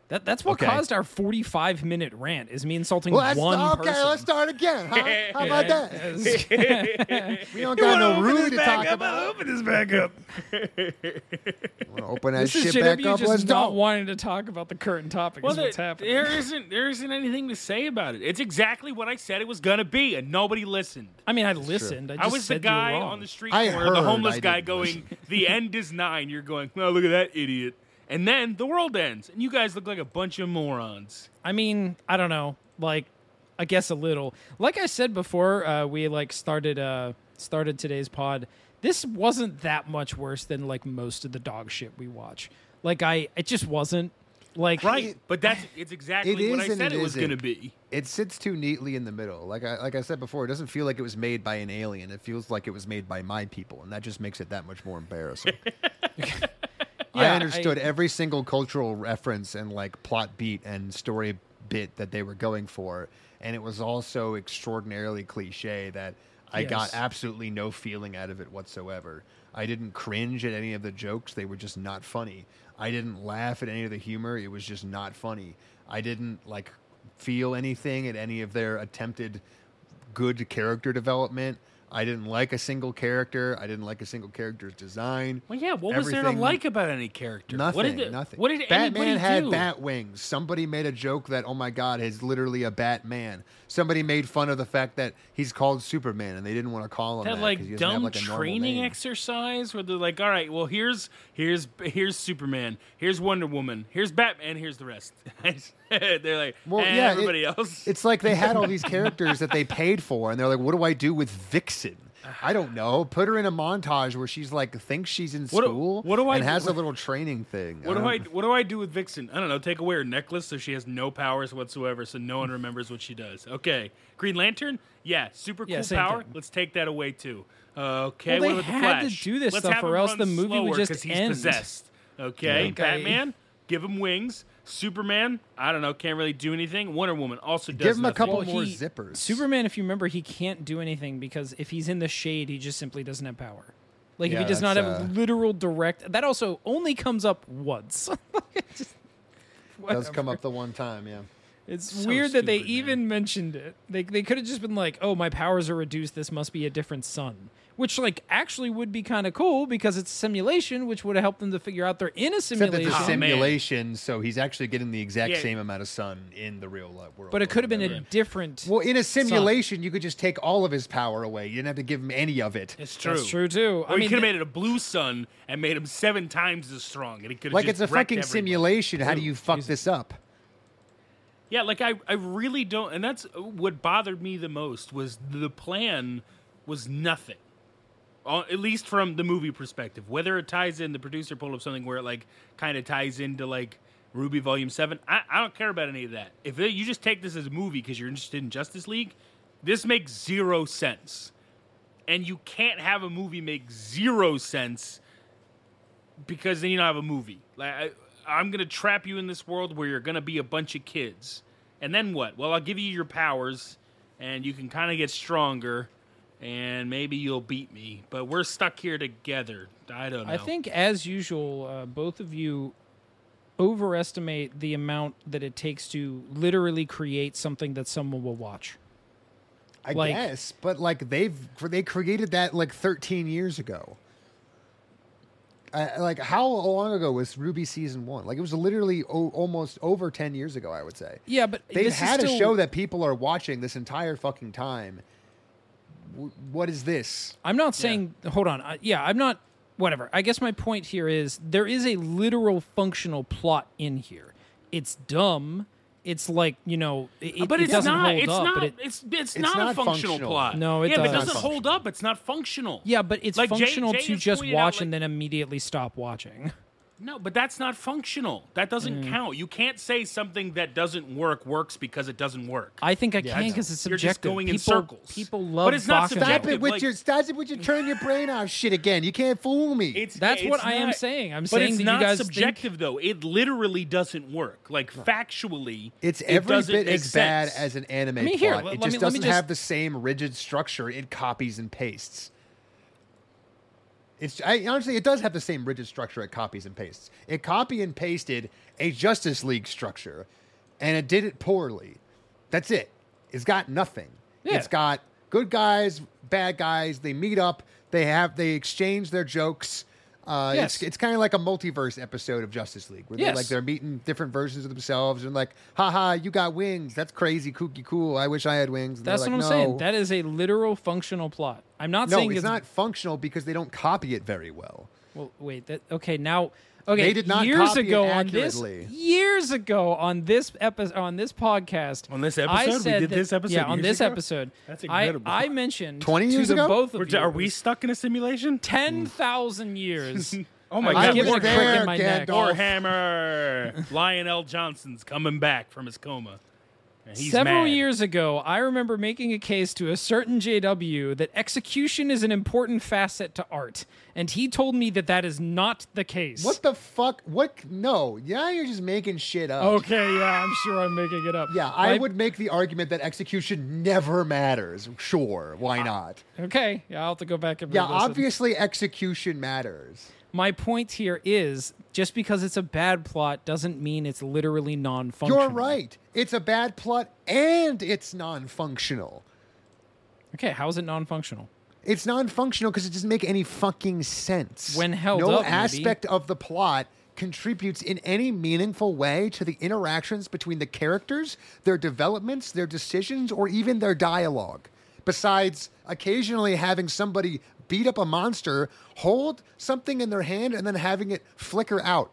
That's what caused our 45-minute rant, is me insulting one person. Okay, let's start again, huh? How about that? We don't got no Ruby to talk about. I'll open this back up. Open that shit back up. Let's not wanting to talk about the current topic is what's happening. There isn't anything to say about it. It's exactly what I said it was going to be, and nobody listened. I mean, I listened. I was the guy on the street corner, the homeless guy going, the end is 9. You're going, oh, look at that idiot. And then the world ends, and you guys look like a bunch of morons. I mean, I don't know. Like, I guess a little. Like I said before, we started today's pod. This wasn't that much worse than like most of the dog shit we watch. Like it just wasn't. Like right, but it's exactly what I said it was going to be. It sits too neatly in the middle. Like I said before, it doesn't feel like it was made by an alien. It feels like it was made by my people, and that just makes it that much more embarrassing. Yeah, I understood every single cultural reference and like plot beat and story bit that they were going for, and it was also extraordinarily cliche that I got absolutely no feeling out of it whatsoever. I didn't cringe at any of the jokes. They were just not funny. I didn't laugh at any of the humor. It was just not funny. I didn't like feel anything at any of their attempted good character development. I didn't like a single character. I didn't like a single character's design. Well, yeah, what was there to like about any character? Nothing. What did Batman had bat wings. Somebody made a joke that, oh my God, he's literally a Batman. Somebody made fun of the fact that he's called Superman, and they didn't want to call him that. That like dumb training exercise where they're like, all right, well here's Superman, here's Wonder Woman, here's Batman, here's the rest. They're like, everybody else. It's like they had all these characters that they paid for, and they're like, what do I do with Vixen? I don't know. Put her in a montage where she's like thinks she's in school has a little training thing. What do I do with Vixen? I don't know. Take away her necklace so she has no powers whatsoever, so no one remembers what she does. Okay. Green Lantern? Yeah. Super cool power. Thing. Let's take that away too. Okay. Well, what about the Flash? They had to do this stuff, or else the movie would just end. He's possessed. Okay. Batman? Give him wings. Superman, I don't know, can't really do anything. Wonder Woman also does give him nothing. A couple more zippers. Superman, if you remember, he can't do anything because if he's in the shade, he just simply doesn't have power. Like, if he does not have literal direct... That also only comes up once. Does come up the one time, yeah. It's so weird that they even mentioned it. They could have just been like, oh, my powers are reduced, this must be a different sun. Which, like, actually would be kind of cool because it's a simulation, which would have helped them to figure out they're in a simulation. Except that it's a simulation, so he's actually getting the exact same amount of sun in the real world. But it could have been a different Well, in a simulation, sun. You could just take all of his power away. You didn't have to give him any of it. It's true. That's true, too. Or you could have made it a blue sun and made him 7 times as strong. And it like, just it's a fucking everyone. Simulation. How do you fuck this up? Yeah, like, I really don't... And that's what bothered me the most was the plan... was nothing. At least from the movie perspective. Whether it ties in, the producer pulled up something where it like kind of ties into like RWBY Volume 7. I don't care about any of that. If you just take this as a movie because you're interested in Justice League, this makes 0 sense. And you can't have a movie make 0 sense because then you don't have a movie. Like I'm going to trap you in this world where you're going to be a bunch of kids. And then what? Well, I'll give you your powers and you can kind of get stronger. And maybe you'll beat me, but we're stuck here together. I don't know. I think, as usual, both of you overestimate the amount that it takes to literally create something that someone will watch. I guess, but like they created that like 13 years ago. Like how long ago was RWBY season 1? Like it was literally almost over 10 years ago, I would say. Yeah, but they've had a show that people are watching this entire fucking time. What is this? I'm not saying... Yeah. Hold on. I'm not... Whatever. I guess my point here is there is a literal functional plot in here. It's dumb. It's like, you know... It doesn't hold up. It's not a functional plot. No, it doesn't. Yeah, but it doesn't hold up. It's not functional. Yeah, but it's like functional Jay to just watch and then immediately stop watching. No, but that's not functional. That doesn't count. You can't say something that doesn't work works because it doesn't work. I think I can because it's subjective. You're just going in circles. People love but it's not subjective. Stop it with your turn your brain off shit again. You can't fool me. That's what I am saying. I'm saying it's not subjective, though. It literally doesn't work. Like, factually, it's every bit as bad as an anime plot. It just doesn't have the same rigid structure. It copies and pastes. Honestly, it does have the same rigid structure it copies and pastes. It copy and pasted a Justice League structure, and it did it poorly. That's it. It's got nothing. Yeah. It's got good guys, bad guys. They meet up. They exchange their jokes. Yes. It's kind of like a multiverse episode of Justice League, where they're meeting different versions of themselves and like, haha, you got wings. That's crazy, kooky, cool. I wish I had wings. And that's what I'm saying. That is a literal functional plot. I'm not saying it's not functional because they don't copy it very well. Well, wait. They did not years ago on this episode, that's incredible. I mentioned 20 years ago. Both of you, are we stuck in a simulation? 10,000 years. Oh my God! Give it a crick in my neck. Warhammer. Lionel Johnson's coming back from his coma. Several years ago, I remember making a case to a certain JW that execution is an important facet to art, and he told me that is not the case. What the fuck? What? No. Yeah, you're just making shit up. Okay, yeah, I'm sure I'm making it up. Yeah, I would make the argument that execution never matters. Sure, why not? Okay, yeah, I'll have to go back and read this. Yeah, obviously execution matters. My point here is, just because it's a bad plot doesn't mean it's literally non-functional. You're right. It's a bad plot and it's non-functional. Okay, how is it non-functional? It's non-functional because it doesn't make any fucking sense. When held up, no aspect of the plot contributes in any meaningful way to the interactions between the characters, their developments, their decisions, or even their dialogue. Besides occasionally having somebody beat up a monster, hold something in their hand, and then having it flicker out.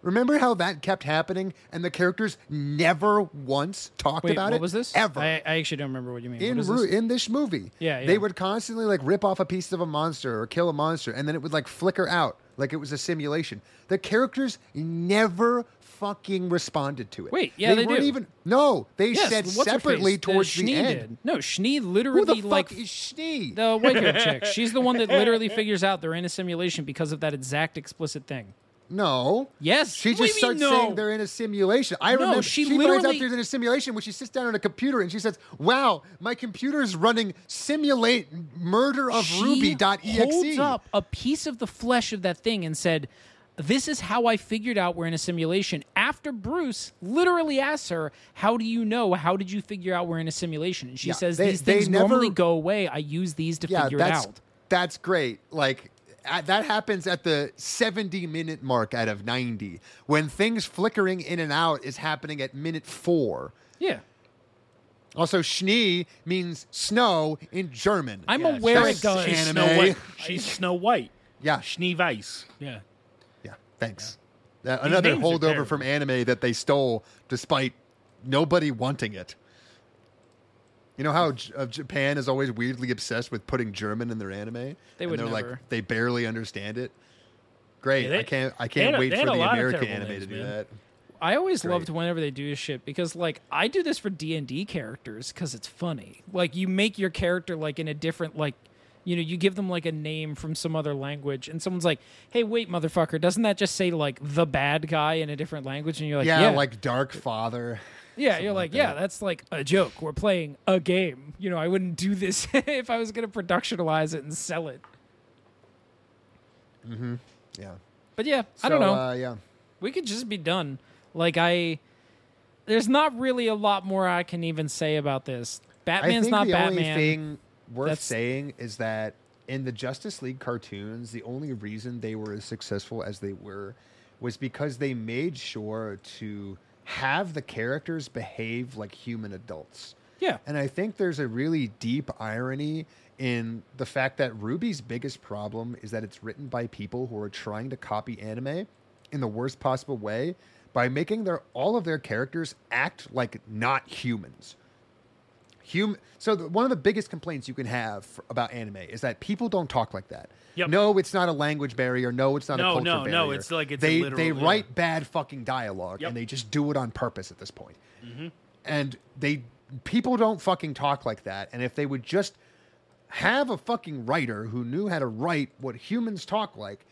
Remember how that kept happening and the characters never once talked about it? What was this? Ever. I actually don't remember what you mean. In this movie, they would constantly like rip off a piece of a monster or kill a monster, and then it would like flicker out like it was a simulation. The characters never fucking responded to it. Wait, yeah, they do. They said separately towards the end. Did. No, Schnee literally... Who the fuck is Schnee? The Waco chick. She's the one that literally figures out they're in a simulation because of that exact explicit thing. No. Yes. She just starts saying they're in a simulation. I remember she finds out they're in a simulation when she sits down on a computer and she says, "Wow, my computer's running simulate murder of RWBY.exe." She holds up a piece of the flesh of that thing and said, "This is how I figured out we're in a simulation." After Bruce literally asks her, "How do you know? How did you figure out we're in a simulation?" And she says, "These things normally go away. I use these to figure it out." That's great. Like, that happens at the 70-minute mark out of 90, when things flickering in and out is happening at minute 4. Yeah. Also, Schnee means snow in German. I'm aware it does. She's Snow White. Yeah. Schneeweiß. Yeah. Yeah, thanks. Yeah. Another holdover from anime that they stole despite nobody wanting it. You know how Japan is always weirdly obsessed with putting German in their anime? They would never. Like, they barely understand it. Great. Yeah, I can't wait for the American anime to do that. I always loved whenever they do shit because, like, I do this for D&D characters because it's funny. Like, you make your character, like, in a different, like, you know, you give them, like, a name from some other language, and someone's like, hey, wait, motherfucker, doesn't that just say, like, the bad guy in a different language? And you're like, yeah. like Dark Father. Yeah, you're like, yeah, that's, like, a joke. We're playing a game. You know, I wouldn't do this if I was going to productionalize it and sell it. Mm-hmm. Yeah. But, yeah, so, I don't know. Yeah. We could just be done. Like, there's not really a lot more I can even say about this. Batman's not Batman. I think the only thing worth saying is that in the Justice League cartoons, the only reason they were as successful as they were was because they made sure to have the characters behave like human adults. Yeah. And I think there's a really deep irony in the fact that Ruby's biggest problem is that it's written by people who are trying to copy anime in the worst possible way by making all of their characters act like not humans. So one of the biggest complaints you can have about anime is that people don't talk like that. Yep. No, it's not a language barrier. No, it's not a culture barrier. No, it's like they write bad fucking dialogue, and they just do it on purpose at this point. Mm-hmm. And people don't fucking talk like that. And if they would just have a fucking writer who knew how to write what humans talk like,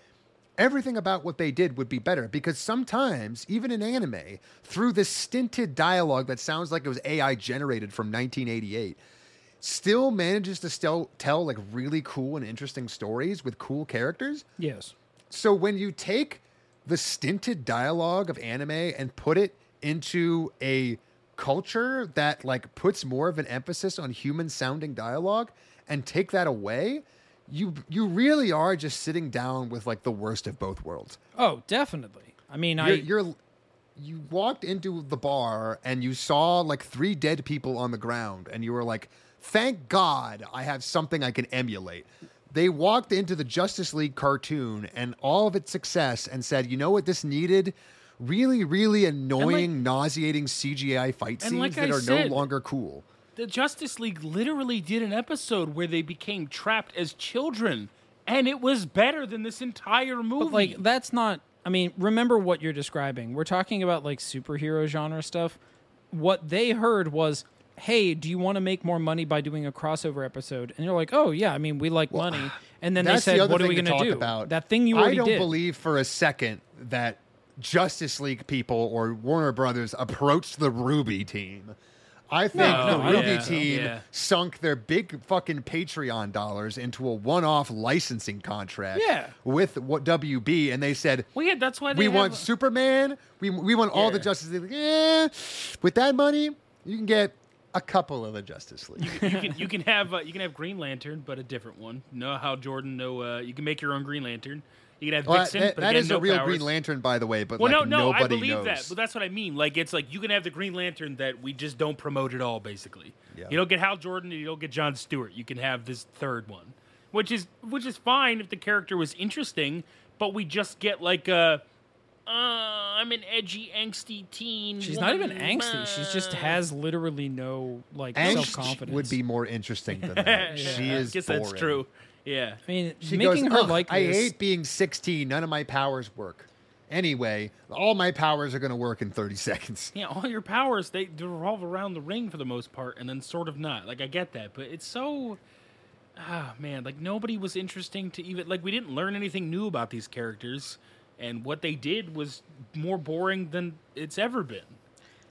everything about what they did would be better, because sometimes, even in anime, through this stinted dialogue that sounds like it was AI generated from 1988, still manages to tell like really cool and interesting stories with cool characters. Yes. So when you take the stinted dialogue of anime and put it into a culture that like puts more of an emphasis on human sounding dialogue and take that away, You really are just sitting down with like the worst of both worlds. Oh, definitely. I mean, you walked into the bar and you saw like 3 dead people on the ground, and you were like, "Thank God, I have something I can emulate." They walked into the Justice League cartoon and all of its success and said, "You know what this needed? Really, really annoying, like, nauseating CGI fight scenes that are no longer cool." The Justice League literally did an episode where they became trapped as children, and it was better than this entire movie. But, like, that's not... I mean, remember what you're describing. We're talking about, like, superhero genre stuff. What they heard was, hey, do you want to make more money by doing a crossover episode? And you're like, oh, yeah, I mean, we like money. And then they said, what are we going to do? That thing you already did. I don't believe for a second that Justice League people or Warner Brothers approached the RWBY team. I think the RWBY team sunk their big fucking Patreon dollars into a one-off licensing contract with WB, and they said, "Well, yeah, that's why we want Superman. We want all the Justice League. Yeah, with that money, you can get a couple of the Justice League. You can have Green Lantern, but a different one. No, how Jordan? No, you can make your own Green Lantern." You can have Vixen, but again, no powers. That is a real Green Lantern, by the way, but nobody I believe knows. That, but that's what I mean. Like, it's like you can have the Green Lantern that we just don't promote at all, basically. Yeah. You don't get Hal Jordan and you don't get Jon Stewart. You can have this third one, which is fine if the character was interesting, but we just get like a... I'm an edgy, angsty teen. She's not even angsty. She just has literally no like self-confidence. Would be more interesting than that. Yeah. She is. I guess boring. That's true. Yeah, I mean, she making goes, her like this. I hate being 16. None of my powers work. Anyway, all my powers are going to work in 30 seconds. Yeah, all your powers, they revolve around the ring for the most part, and then sort of not. Like, I get that, but it's so... Ah, man, like, nobody was interesting to even... Like, we didn't learn anything new about these characters, and what they did was more boring than it's ever been.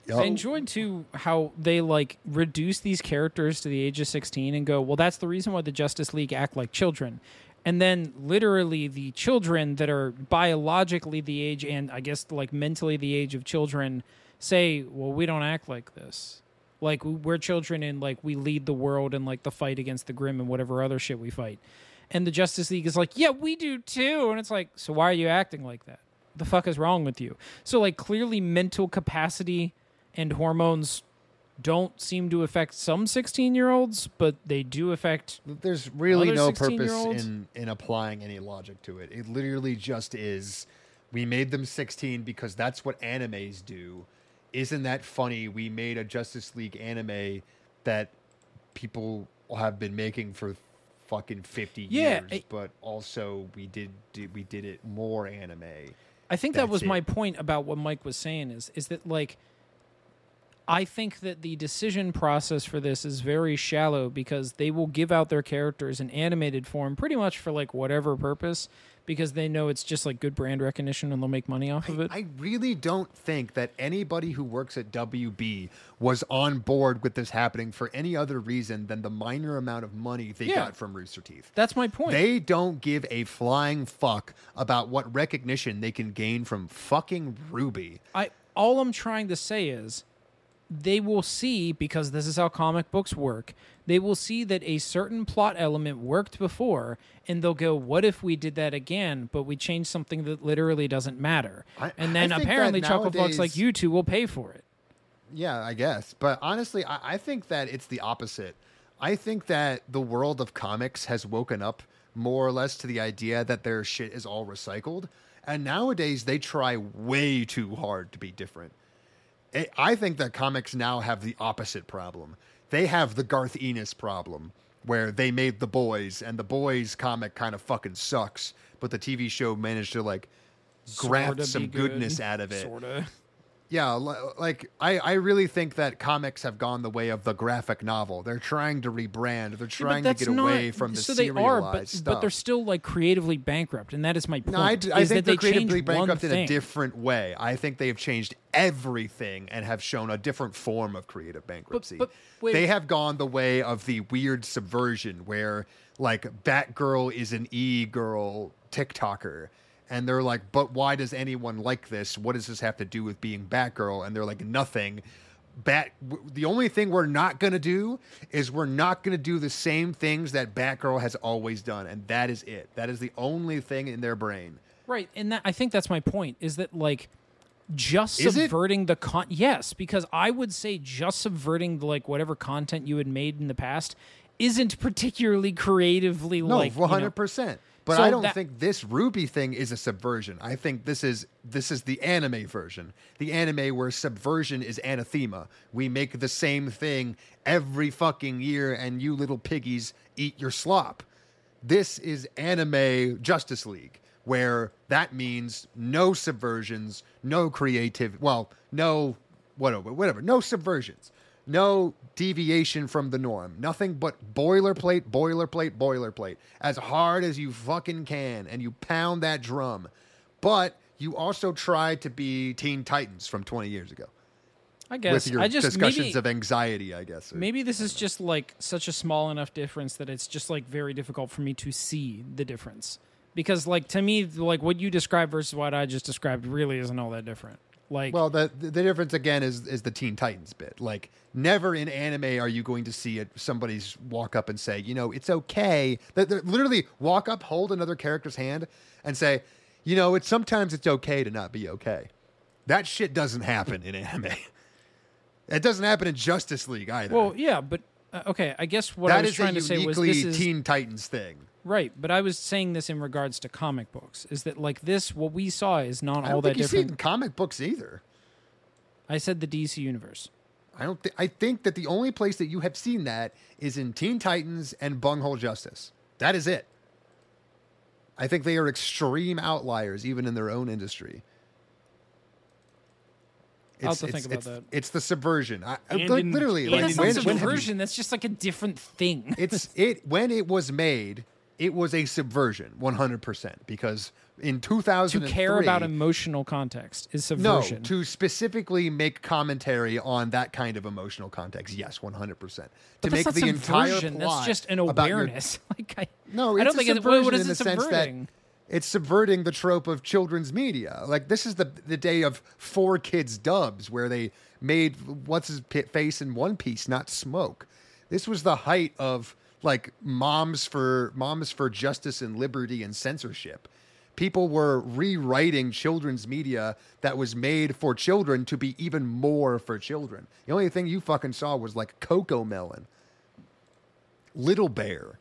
Yep. I enjoyed, too, how they, like, reduce these characters to the age of 16 and go, well, that's the reason why the Justice League act like children. And then, literally, the children that are biologically the age and, I guess, like, mentally the age of children say, well, we don't act like this. Like, we're children and, like, we lead the world and, like, the fight against the Grim and whatever other shit we fight. And the Justice League is like, yeah, we do, too. And it's like, so why are you acting like that? The fuck is wrong with you? So, like, clearly mental capacity... and hormones don't seem to affect some 16-year-olds, but they do affect... There's really no purpose in applying any logic to it. It literally just is, we made them 16 because that's what animes do. Isn't that funny? We made a Justice League anime that people have been making for fucking 50 years, but also we did it more anime. I think that was my point about what Mike was saying is that, like, I think that the decision process for this is very shallow because they will give out their characters in animated form pretty much for, like, whatever purpose because they know it's just, like, good brand recognition and they'll make money off of it. I really don't think that anybody who works at WB was on board with this happening for any other reason than the minor amount of money they got from Rooster Teeth. That's my point. They don't give a flying fuck about what recognition they can gain from fucking RWBY. All I'm trying to say is... they will see, because this is how comic books work, they will see that a certain plot element worked before, and they'll go, what if we did that again, but we changed something that literally doesn't matter? And then apparently chucklefucks like you two will pay for it. Yeah, I guess. But honestly, I think that it's the opposite. I think that the world of comics has woken up more or less to the idea that their shit is all recycled. And nowadays, they try way too hard to be different. I think that comics now have the opposite problem. They have the Garth Ennis problem, where they made The Boys, and The Boys comic kind of fucking sucks, but the TV show managed to, like, graft some goodness out of it. Sorta. Yeah, like, I really think that comics have gone the way of the graphic novel. They're trying to rebrand. They're trying to get away from the serialized stuff. But they're still, like, creatively bankrupt, and that is my point. No, I think they're creatively bankrupt in a different way. I think they have changed everything and have shown a different form of creative bankruptcy. But they have gone the way of the weird subversion where, like, Batgirl is an e-girl TikToker. And they're like, but why does anyone like this? What does this have to do with being Batgirl? And they're like, nothing. The only thing we're not going to do is we're not going to do the same things that Batgirl has always done. And that is it. That is the only thing in their brain. Right. And I think that's my point, is that, like, just subverting the content. Yes, because I would say just subverting, like, whatever content you had made in the past isn't particularly creatively, like... No, 100%. You know, but so I don't think this RWBY thing is a subversion. I think this is the anime version. The anime where subversion is anathema. We make the same thing every fucking year and you little piggies eat your slop. This is anime Justice League, where that means no subversions, no creative, no subversions. No deviation from the norm. Nothing but boilerplate, boilerplate, boilerplate. As hard as you fucking can. And you pound that drum. But you also try to be Teen Titans from 20 years ago. I guess. With your discussions of anxiety, I guess. Maybe this is just, like, such a small enough difference that it's just, like, very difficult for me to see the difference. Because, like, to me, like, what you described versus what I just described really isn't all that different. Like, well, the difference, again, is the Teen Titans bit. Like, never in anime are you going to see somebody's walk up and say, you know, it's okay. They literally walk up, hold another character's hand, and say, you know, sometimes it's okay to not be okay. That shit doesn't happen in anime. It doesn't happen in Justice League either. Well, yeah, but, okay, I guess what I was trying to say was this is... Teen Titans thing. Right, but I was saying this in regards to comic books, is that, like, this, what we saw is not all that different. I don't think you see it in comic books either. I said the DC Universe. I think that the only place that you have seen that is in Teen Titans and Bunghole Justice. That is it. I think they are extreme outliers, even in their own industry. I'll have to think about that. It's the subversion. Subversion. That's just, like, a different thing. When it was made, it was a subversion, 100%. Because in 2003... to care about emotional context is subversion. No, to specifically make commentary on that kind of emotional context, yes, 100%. But to make the entire plot... that's just an awareness. I don't think it's subverting. It's subverting the trope of children's media. Like, this is the day of 4Kids dubs, where they made What's-His-Face in One Piece not smoke. This was the height of, like, moms for justice and liberty and censorship. People were rewriting children's media that was made for children to be even more for children. The only thing you fucking saw was, like, Cocomelon, Little Bear.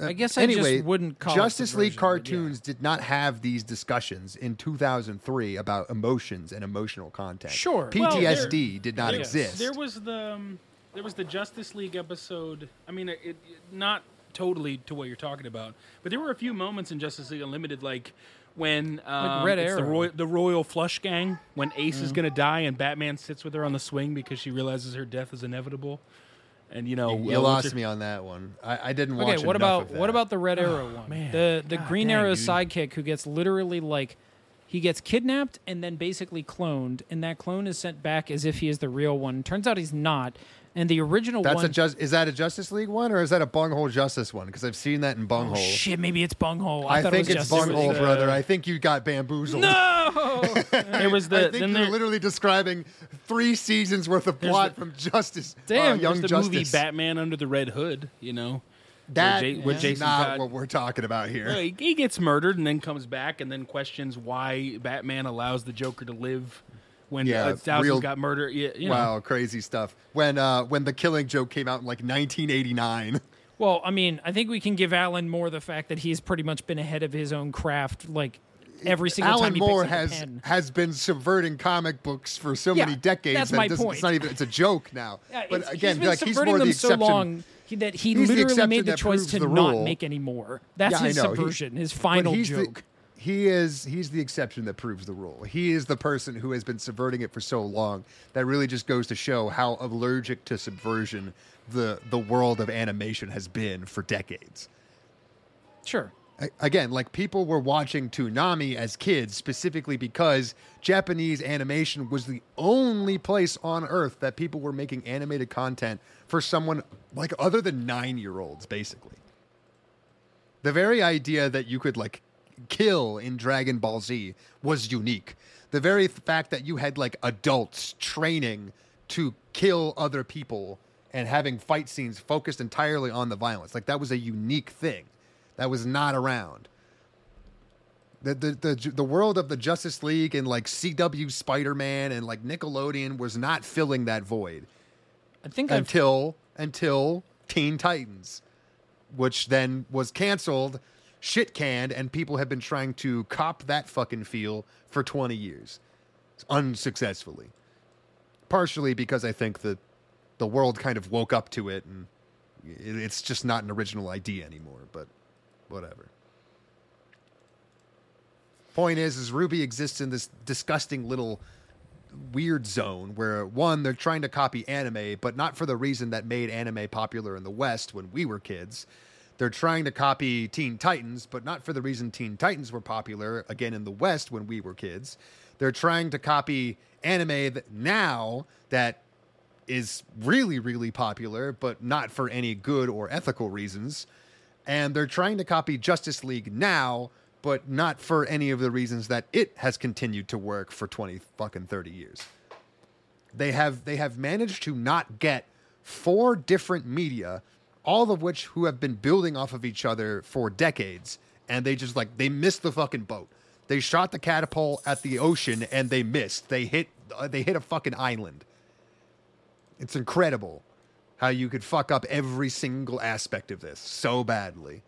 I guess just wouldn't call Justice League cartoons did not have these discussions in 2003 about emotions and emotional content. Sure. PTSD did not exist. There was the There was the Justice League episode. I mean, it not totally to what you're talking about, but there were a few moments in Justice League Unlimited, like when like Red Arrow. The Royal Flush Gang, when Ace is going to die and Batman sits with her on the swing because she realizes her death is inevitable. And you know, you lost me on that one. I didn't watch. Okay, what about the Red Arrow one? Man. The Green Arrow sidekick who gets literally like he gets kidnapped and then basically cloned, and that clone is sent back as if he is the real one. Turns out he's not. And the original one. Is that a Justice League one or is that a Bunghole Justice one? Because I've seen that in Bunghole. Oh, shit, maybe it's Bunghole. I think it was Justice Bunghole, League. Brother. I think you got bamboozled. No! I think you're literally describing 3 seasons worth of plot from Justice. Damn, Young Justice. Movie Batman Under the Red Hood, you know. That's not what we're talking about here. No, he gets murdered and then comes back and then questions why Batman allows the Joker to live. When thousands got murdered. You know. Wow, crazy stuff. When The Killing Joke came out in like 1989. Well, I mean, I think we can give Alan Moore the fact that he's pretty much been ahead of his own craft like every single time he picks up a pen. Alan Moore has been subverting comic books for so many decades. That's my point. It's a joke now. But again, he's more the exception. So long. That he literally made the choice to not make any more. That's his subversion, his final joke. He's the exception that proves the rule. He is the person who has been subverting it for so long that really just goes to show how allergic to subversion the world of animation has been for decades. Sure. Again, like people were watching Toonami as kids specifically because Japanese animation was the only place on earth that people were making animated content for someone like other than 9-year-olds, basically. The very idea that you could like kill in Dragon Ball Z was unique. The very fact that you had like adults training to kill other people and having fight scenes focused entirely on the violence, like that was a unique thing that was not around. The world of the Justice League and like CW Spider-Man and like Nickelodeon was not filling that void. I think until Teen Titans, which then was canceled. Shit canned, and people have been trying to cop that fucking feel for 20 years unsuccessfully, partially because I think that the world kind of woke up to it and it's just not an original idea anymore, but whatever. Point is RWBY exists in this disgusting little weird zone where one, they're trying to copy anime, but not for the reason that made anime popular in the West when we were kids. They're trying to copy Teen Titans, but not for the reason Teen Titans were popular, again, in the West when we were kids. They're trying to copy anime now that is really, really popular, but not for any good or ethical reasons. And they're trying to copy Justice League now, but not for any of the reasons that it has continued to work for 20 fucking 30 years. They have managed to not get 4 different media, all of which who have been building off of each other for decades, and they just, like, they missed the fucking boat. They shot the catapult at the ocean, and they missed. They hit a fucking island. It's incredible how you could fuck up every single aspect of this so badly.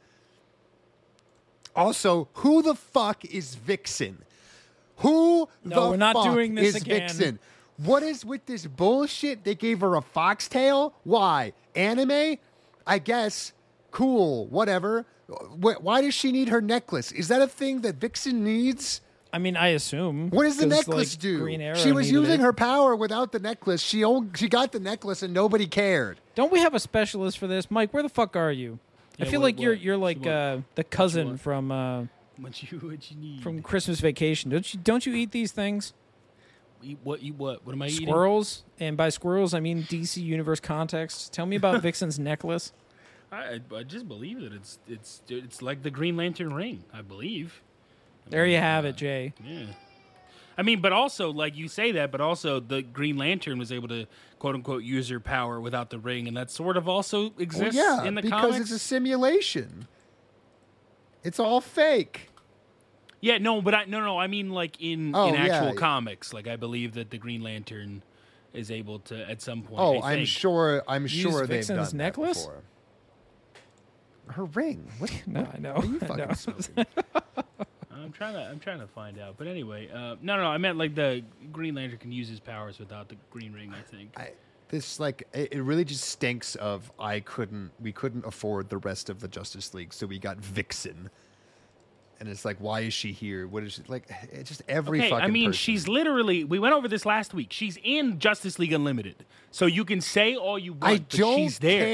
Also, who the fuck is Vixen? We're not doing this again. Vixen? What is with this bullshit? They gave her a foxtail? Why? Anime? I guess, cool, whatever. Why does she need her necklace? Is that a thing that Vixen needs? I mean, I assume. What does the necklace do? She was using her power without the necklace. She got the necklace and nobody cared. Don't we have a specialist for this? Mike, where the fuck are you? Yeah, I feel like you're like the cousin from what you need? From Christmas Vacation. Don't you eat these things? Eat what? Eat what? What am I eating? Squirrels, and by squirrels I mean DC Universe context. Tell me about Vixen's necklace. I just believe that it's like the Green Lantern ring. I believe. You have it, Jay. Yeah. I mean, but also like you say that, but also the Green Lantern was able to quote unquote use her power without the ring, and that sort of also exists in the comics because it's a simulation. It's all fake. Yeah, no, but I mean, like in actual comics, like I believe that the Green Lantern is able to at some point. Oh, I'm sure they've done Vixen's necklace? That before. Her ring. What? No, I know. Are you fucking smoking? I'm trying to find out. But anyway, no, I meant like the Green Lantern can use his powers without the green ring. I think. this, like, it really just stinks of we couldn't afford the rest of the Justice League, so we got Vixen. And it's like, why is she here? What is she, like, it's just every fucking person. I mean, she's literally, we went over this last week. She's in Justice League Unlimited. So you can say all you want, but she's there. I don't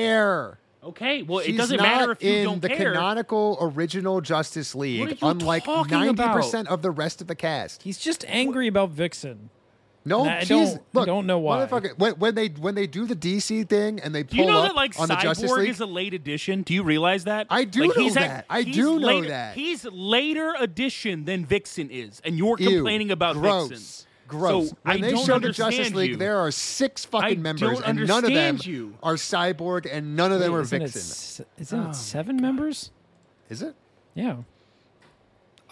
care. Okay, well, it doesn't matter if you don't care. She's not in the canonical original Justice League, unlike 90% of the rest of the cast. He's just angry about Vixen. No, I don't know why. When they do the DC thing and they pull up on the Justice League. Do you know that, like, Cyborg is a late addition? Do you realize that? I do know that. I do know that. He's later addition than Vixen is, and you're complaining about Vixen. Gross. So when they show the Justice League, there are 6 fucking members, and none of them are Cyborg, and none of them are Vixen. Isn't it 7 members? Is it? Yeah.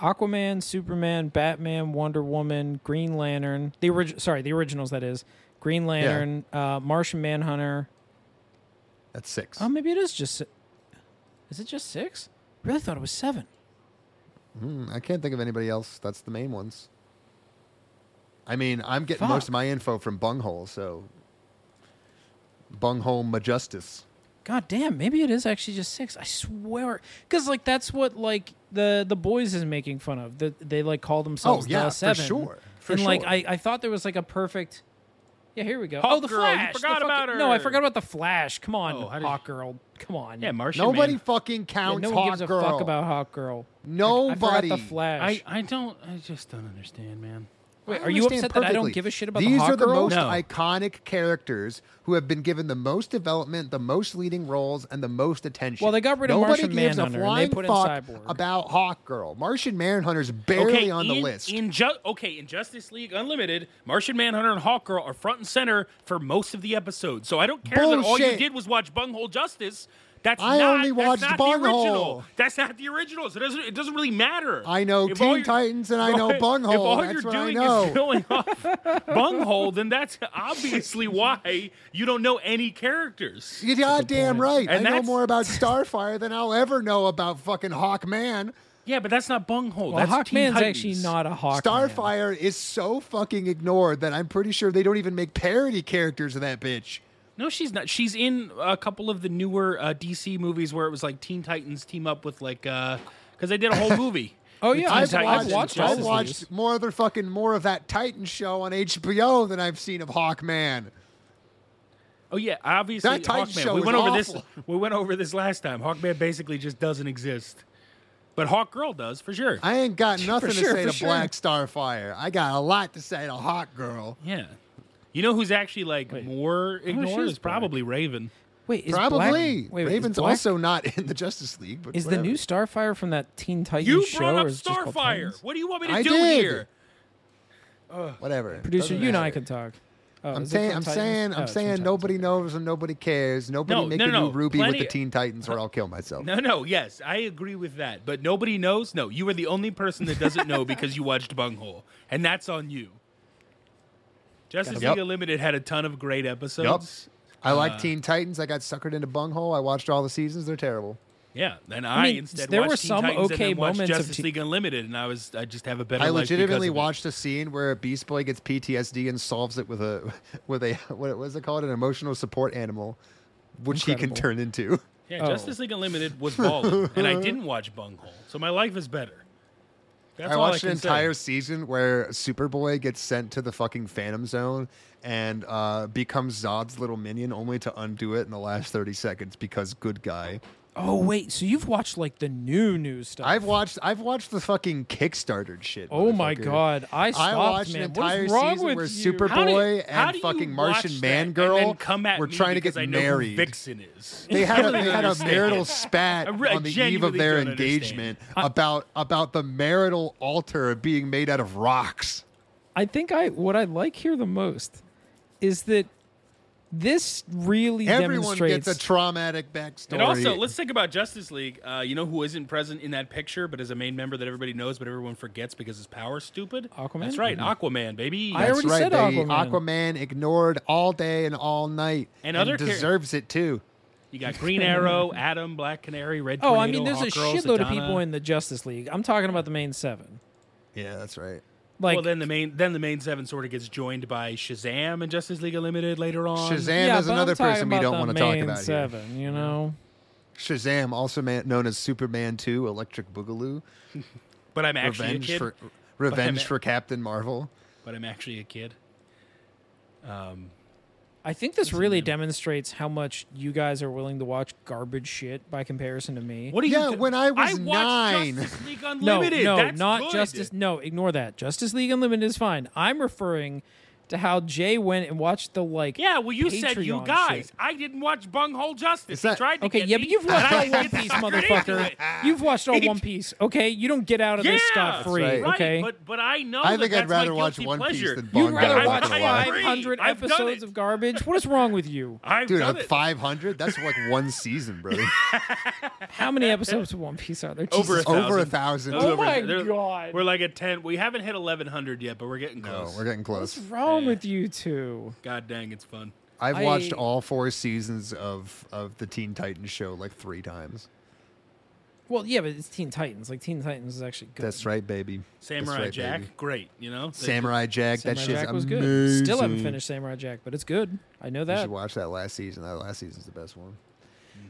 Aquaman, Superman, Batman, Wonder Woman, Green Lantern. The originals, that is. Green Lantern, Martian Manhunter. That's 6. Oh, maybe it is just. Is it just 6? I really thought it was 7. I can't think of anybody else. That's the main ones. I mean, I'm getting most of my info from Bunghole, so Bunghole Justice. God damn, maybe it is actually just 6. I swear, because like that's what like the boys is making fun of. They like call themselves the 7. For sure. Like I thought there was like a perfect. Yeah, here we go. Hawk the girl, Flash. You forgot about her. No, I forgot about the Flash. Come on, Hawkgirl. Come on. Yeah, Martian Nobody Man. Fucking counts Hawkgirl. No one gives a fuck about Hawkgirl. Nobody. I forgot the Flash. I just don't understand, man. Wait, are you upset that I don't give a shit about These are the most iconic characters who have been given the most development, the most leading roles, and the most attention. Well, they got rid of Martian Manhunter. They put in Cyborg. About Hawkgirl. Martian Manhunter's barely on the list. In Justice League Unlimited, Martian Manhunter and Hawkgirl are front and center for most of the episodes. So I don't care that all you did was watch Bunghole Justice. I only watched Bunghole. That's not the original. So it doesn't really matter. I know Teen Titans and I know Bunghole. If all you're doing is filling off Bunghole, then that's obviously why you don't know any characters. You're goddamn right. And I know more about Starfire than I'll ever know about fucking Hawkman. Yeah, but that's not Bunghole. Well, that's Teen Titans. Hawkman's actually not a Hawkman. Starfire is so fucking ignored that I'm pretty sure they don't even make parody characters of that bitch. No, she's not. She's in a couple of the newer DC movies where it was like Teen Titans team up with like because they did a whole movie. Oh yeah, I've watched more of that Titan show on HBO than I've seen of Hawkman. Oh yeah, obviously that Titan show was awful. We went over this last time. Hawkman basically just doesn't exist, but Hawkgirl does for sure. I ain't got nothing to say to Black Starfire. I got a lot to say to Hawkgirl. Yeah. You know who's actually like more ignored is probably Raven. Wait, is probably Black... Raven's also not in the Justice League. But is whatever. The new Starfire from that Teen Titans show? You brought up Starfire. What do you want me to do here? Whatever. Producer, you and I can talk. I'm saying nobody knows and nobody cares. Nobody make a new Ruby with the Teen Titans or I'll kill myself. Yes, I agree with that. But nobody knows? No, you are the only person that doesn't know because you watched Bunghole, and that's on you. Justice League Unlimited had a ton of great episodes. Yep. I like Teen Titans. I got suckered into Bunghole. I watched all the seasons. They're terrible. Yeah, and I watched Justice League Unlimited, and I just have a better life. I legitimately watched a scene where Beast Boy gets PTSD and solves it with a what was it called, an emotional support animal, which he can turn into. Yeah, Justice League Unlimited was balling, and I didn't watch Bunghole, so my life is better. I watched an entire season where Superboy gets sent to the fucking Phantom Zone and becomes Zod's little minion, only to undo it in the last 30 seconds because good guy. Oh wait, so you've watched like the new stuff? I've watched the fucking Kickstarter shit. Oh my god, I watched an entire season where Superboy and fucking Martian Mangirl were trying to get married. Vixen is. They had a marital spat on the eve of their engagement about the marital altar being made out of rocks. I think what I like here the most is that. This really demonstrates... Everyone gets a traumatic backstory. And also, let's think about Justice League. You know who isn't present in that picture, but is a main member that everybody knows, but everyone forgets because his power's stupid? Aquaman? That's right, Aquaman, baby. I already said Aquaman. Aquaman ignored all day and all night and deserves it, too. You got Green Arrow, Adam, Black Canary, Red Tornado, there's a shitload of people in the Justice League. I'm talking about the main 7. Yeah, that's right. Like, well, then the main seven sort of gets joined by Shazam and Justice League Unlimited later on. Shazam is another person we don't want to talk about seven, here. You know, Shazam, also known as Superman 2, Electric Boogaloo. But I'm actually revenge a kid. Revenge for Captain Marvel. But I'm actually a kid. I think this really demonstrates how much you guys are willing to watch garbage shit by comparison to me. What do you? Yeah, when I was 9, Justice League Unlimited. No, that's not good. Justice. No, ignore that. Justice League Unlimited is fine. I'm referring to how Jay went and watched the like. Yeah, well, you Patreon said you guys. Shit. I didn't watch Bunghole Justice. He tried to get me, but you've watched all One Piece, motherfucker. You've watched all One Piece. Okay, you don't get out of this scot free. Right. Okay, but I know. I think I'd rather watch One Piece than Bunghole. You'd rather watch 500 episodes of garbage. What is wrong with you, dude? 500? That's like one season, bro. How many episodes of One Piece are there? Over 1,000. Oh my god. We're like at 10. We haven't hit 1,100 yet, but we're getting close. We're getting close. What's wrong with you two? God dang, it's fun. I watched all 4 seasons of the Teen Titans show like 3 times. Well, yeah, but it's Teen Titans. Like, Teen Titans is actually good. That's right, baby. Samurai Jack, great, you know? Samurai Jack was good. Still haven't finished Samurai Jack, but it's good. I know that. You should watch that last season. That last season's the best one.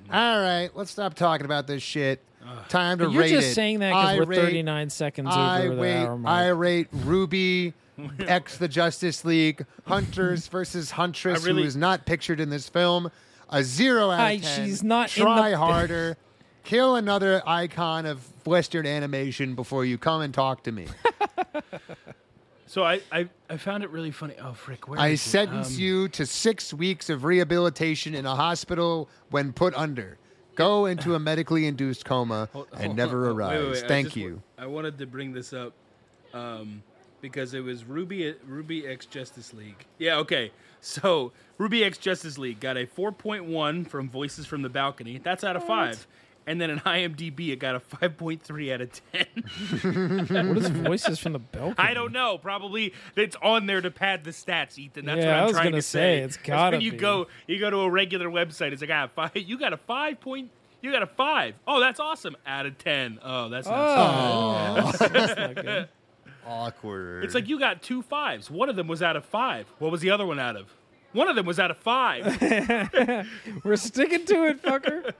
Mm-hmm. All right, let's stop talking about this shit. Time to rate it. You're just saying that because we're 39 seconds over the hour mark. I rate Ruby... X the Justice League, Hunters versus Huntress, who is not pictured in this film. A 0 out of 10. She's not. Try harder. Kill another icon of Western animation before you come and talk to me. So I found it really funny. Oh, frick. I sentence you to 6 weeks of rehabilitation in a hospital when put under. Go into a medically induced coma and never arise. Wait. Thank you. I wanted to bring this up. Because it was Ruby X Justice League. Yeah, okay. So Ruby X Justice League got a 4.1 from Voices from the Balcony. That's out of 5. And then an IMDb, it got a 5.3 out of 10. What is Voices from the Balcony? I don't know. Probably it's on there to pad the stats, Ethan. That's what I'm trying to say. It's gotta be. You go to a regular website. It's like you got a 5. Oh, that's awesome. Out of 10. Oh, that's not so good. That's not good. Awkward. It's like you got 2 5s. One of them was out of 5. What was the other one out of? One of them was out of 5. We're sticking to it, fucker.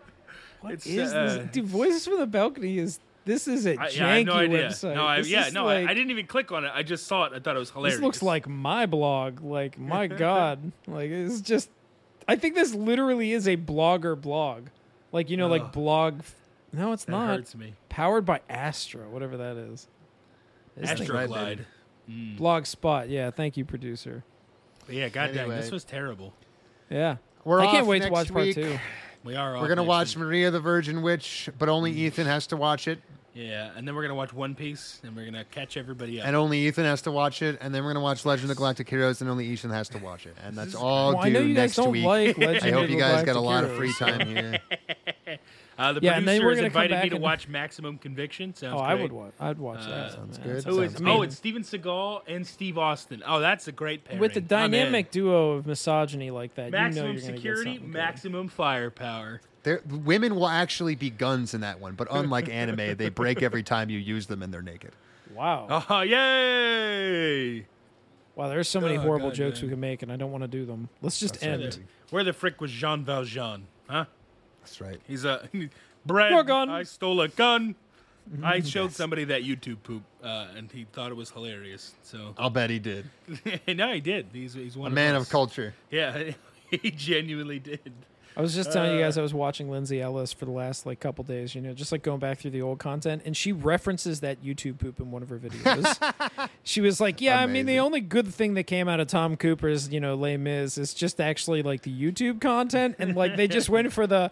What is this? Dude, Voices from the Balcony is a janky website. I didn't even click on it. I just saw it. I thought it was hilarious. This looks like my blog. Like, my god. Like, it's just... I think this literally is a blogger blog. Like, you know, like blog... No, it's not. That hurts me. Powered by Astra, whatever that is. Astroglide. Blog spot. Yeah, thank you, producer. But yeah, goddamn, this was terrible. Yeah. I can't wait to watch part 2. We are off. We're going to watch Maria the Virgin Witch, but only Ethan has to watch it. Yeah, and then we're going to watch One Piece, and we're going to catch everybody up. And only Ethan has to watch it, and then we're going to watch Legend of the Galactic Heroes, and only Ethan has to watch it. And that's all due next week. I hope you guys got a lot of free time here. The producer has invited me to watch Maximum Conviction. Sounds great. I'd watch that. Sounds good. It's Steven Seagal and Steve Austin. Oh, that's a great pairing. With the dynamic duo of misogyny like that, Maximum Security, Maximum Firepower. Women will actually be guns in that one, but unlike anime, they break every time you use them and they're naked. Wow. Oh, yay! Wow, there's so many horrible jokes we can make, and I don't want to do them. Let's just end. Where the frick was Jean Valjean, huh? That's right. He's a bread. Gun. I stole a gun. I showed somebody that YouTube poop, and he thought it was hilarious. So I'll bet he did. No, he did. He's one. A man of culture. Yeah, he genuinely did. I was just telling you guys I was watching Lindsay Ellis for the last couple days, you know, just going back through the old content, and she references that YouTube poop in one of her videos. She was like, amazing. I mean, the only good thing that came out of Tom Cooper's, you know, Les Mis is just actually the YouTube content, and they just went for the,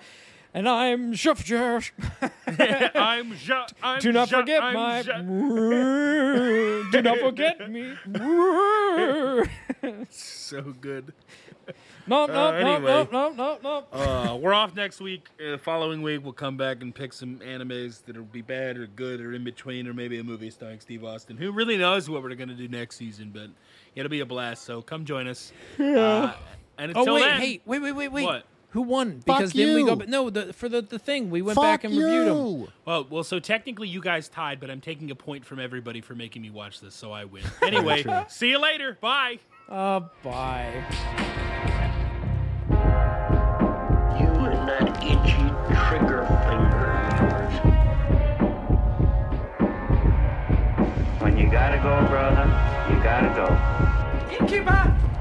and I'm Chef Josh. Do not forget my. Do not forget me. So good. No, we're off next week. Following week, we'll come back and pick some animes that'll be bad or good or in between, or maybe a movie starring Steve Austin. Who really knows what we're going to do next season, but it'll be a blast. So come join us. And until then. Hey, wait. What? Who won? Because then we go. No, for the thing we went back and reviewed them. Well, so technically you guys tied, but I'm taking a point from everybody for making me watch this, so I win. Anyway, see you later. Bye. Bye. You and that itchy trigger finger. When you gotta go, brother, you gotta go. Innkeeper.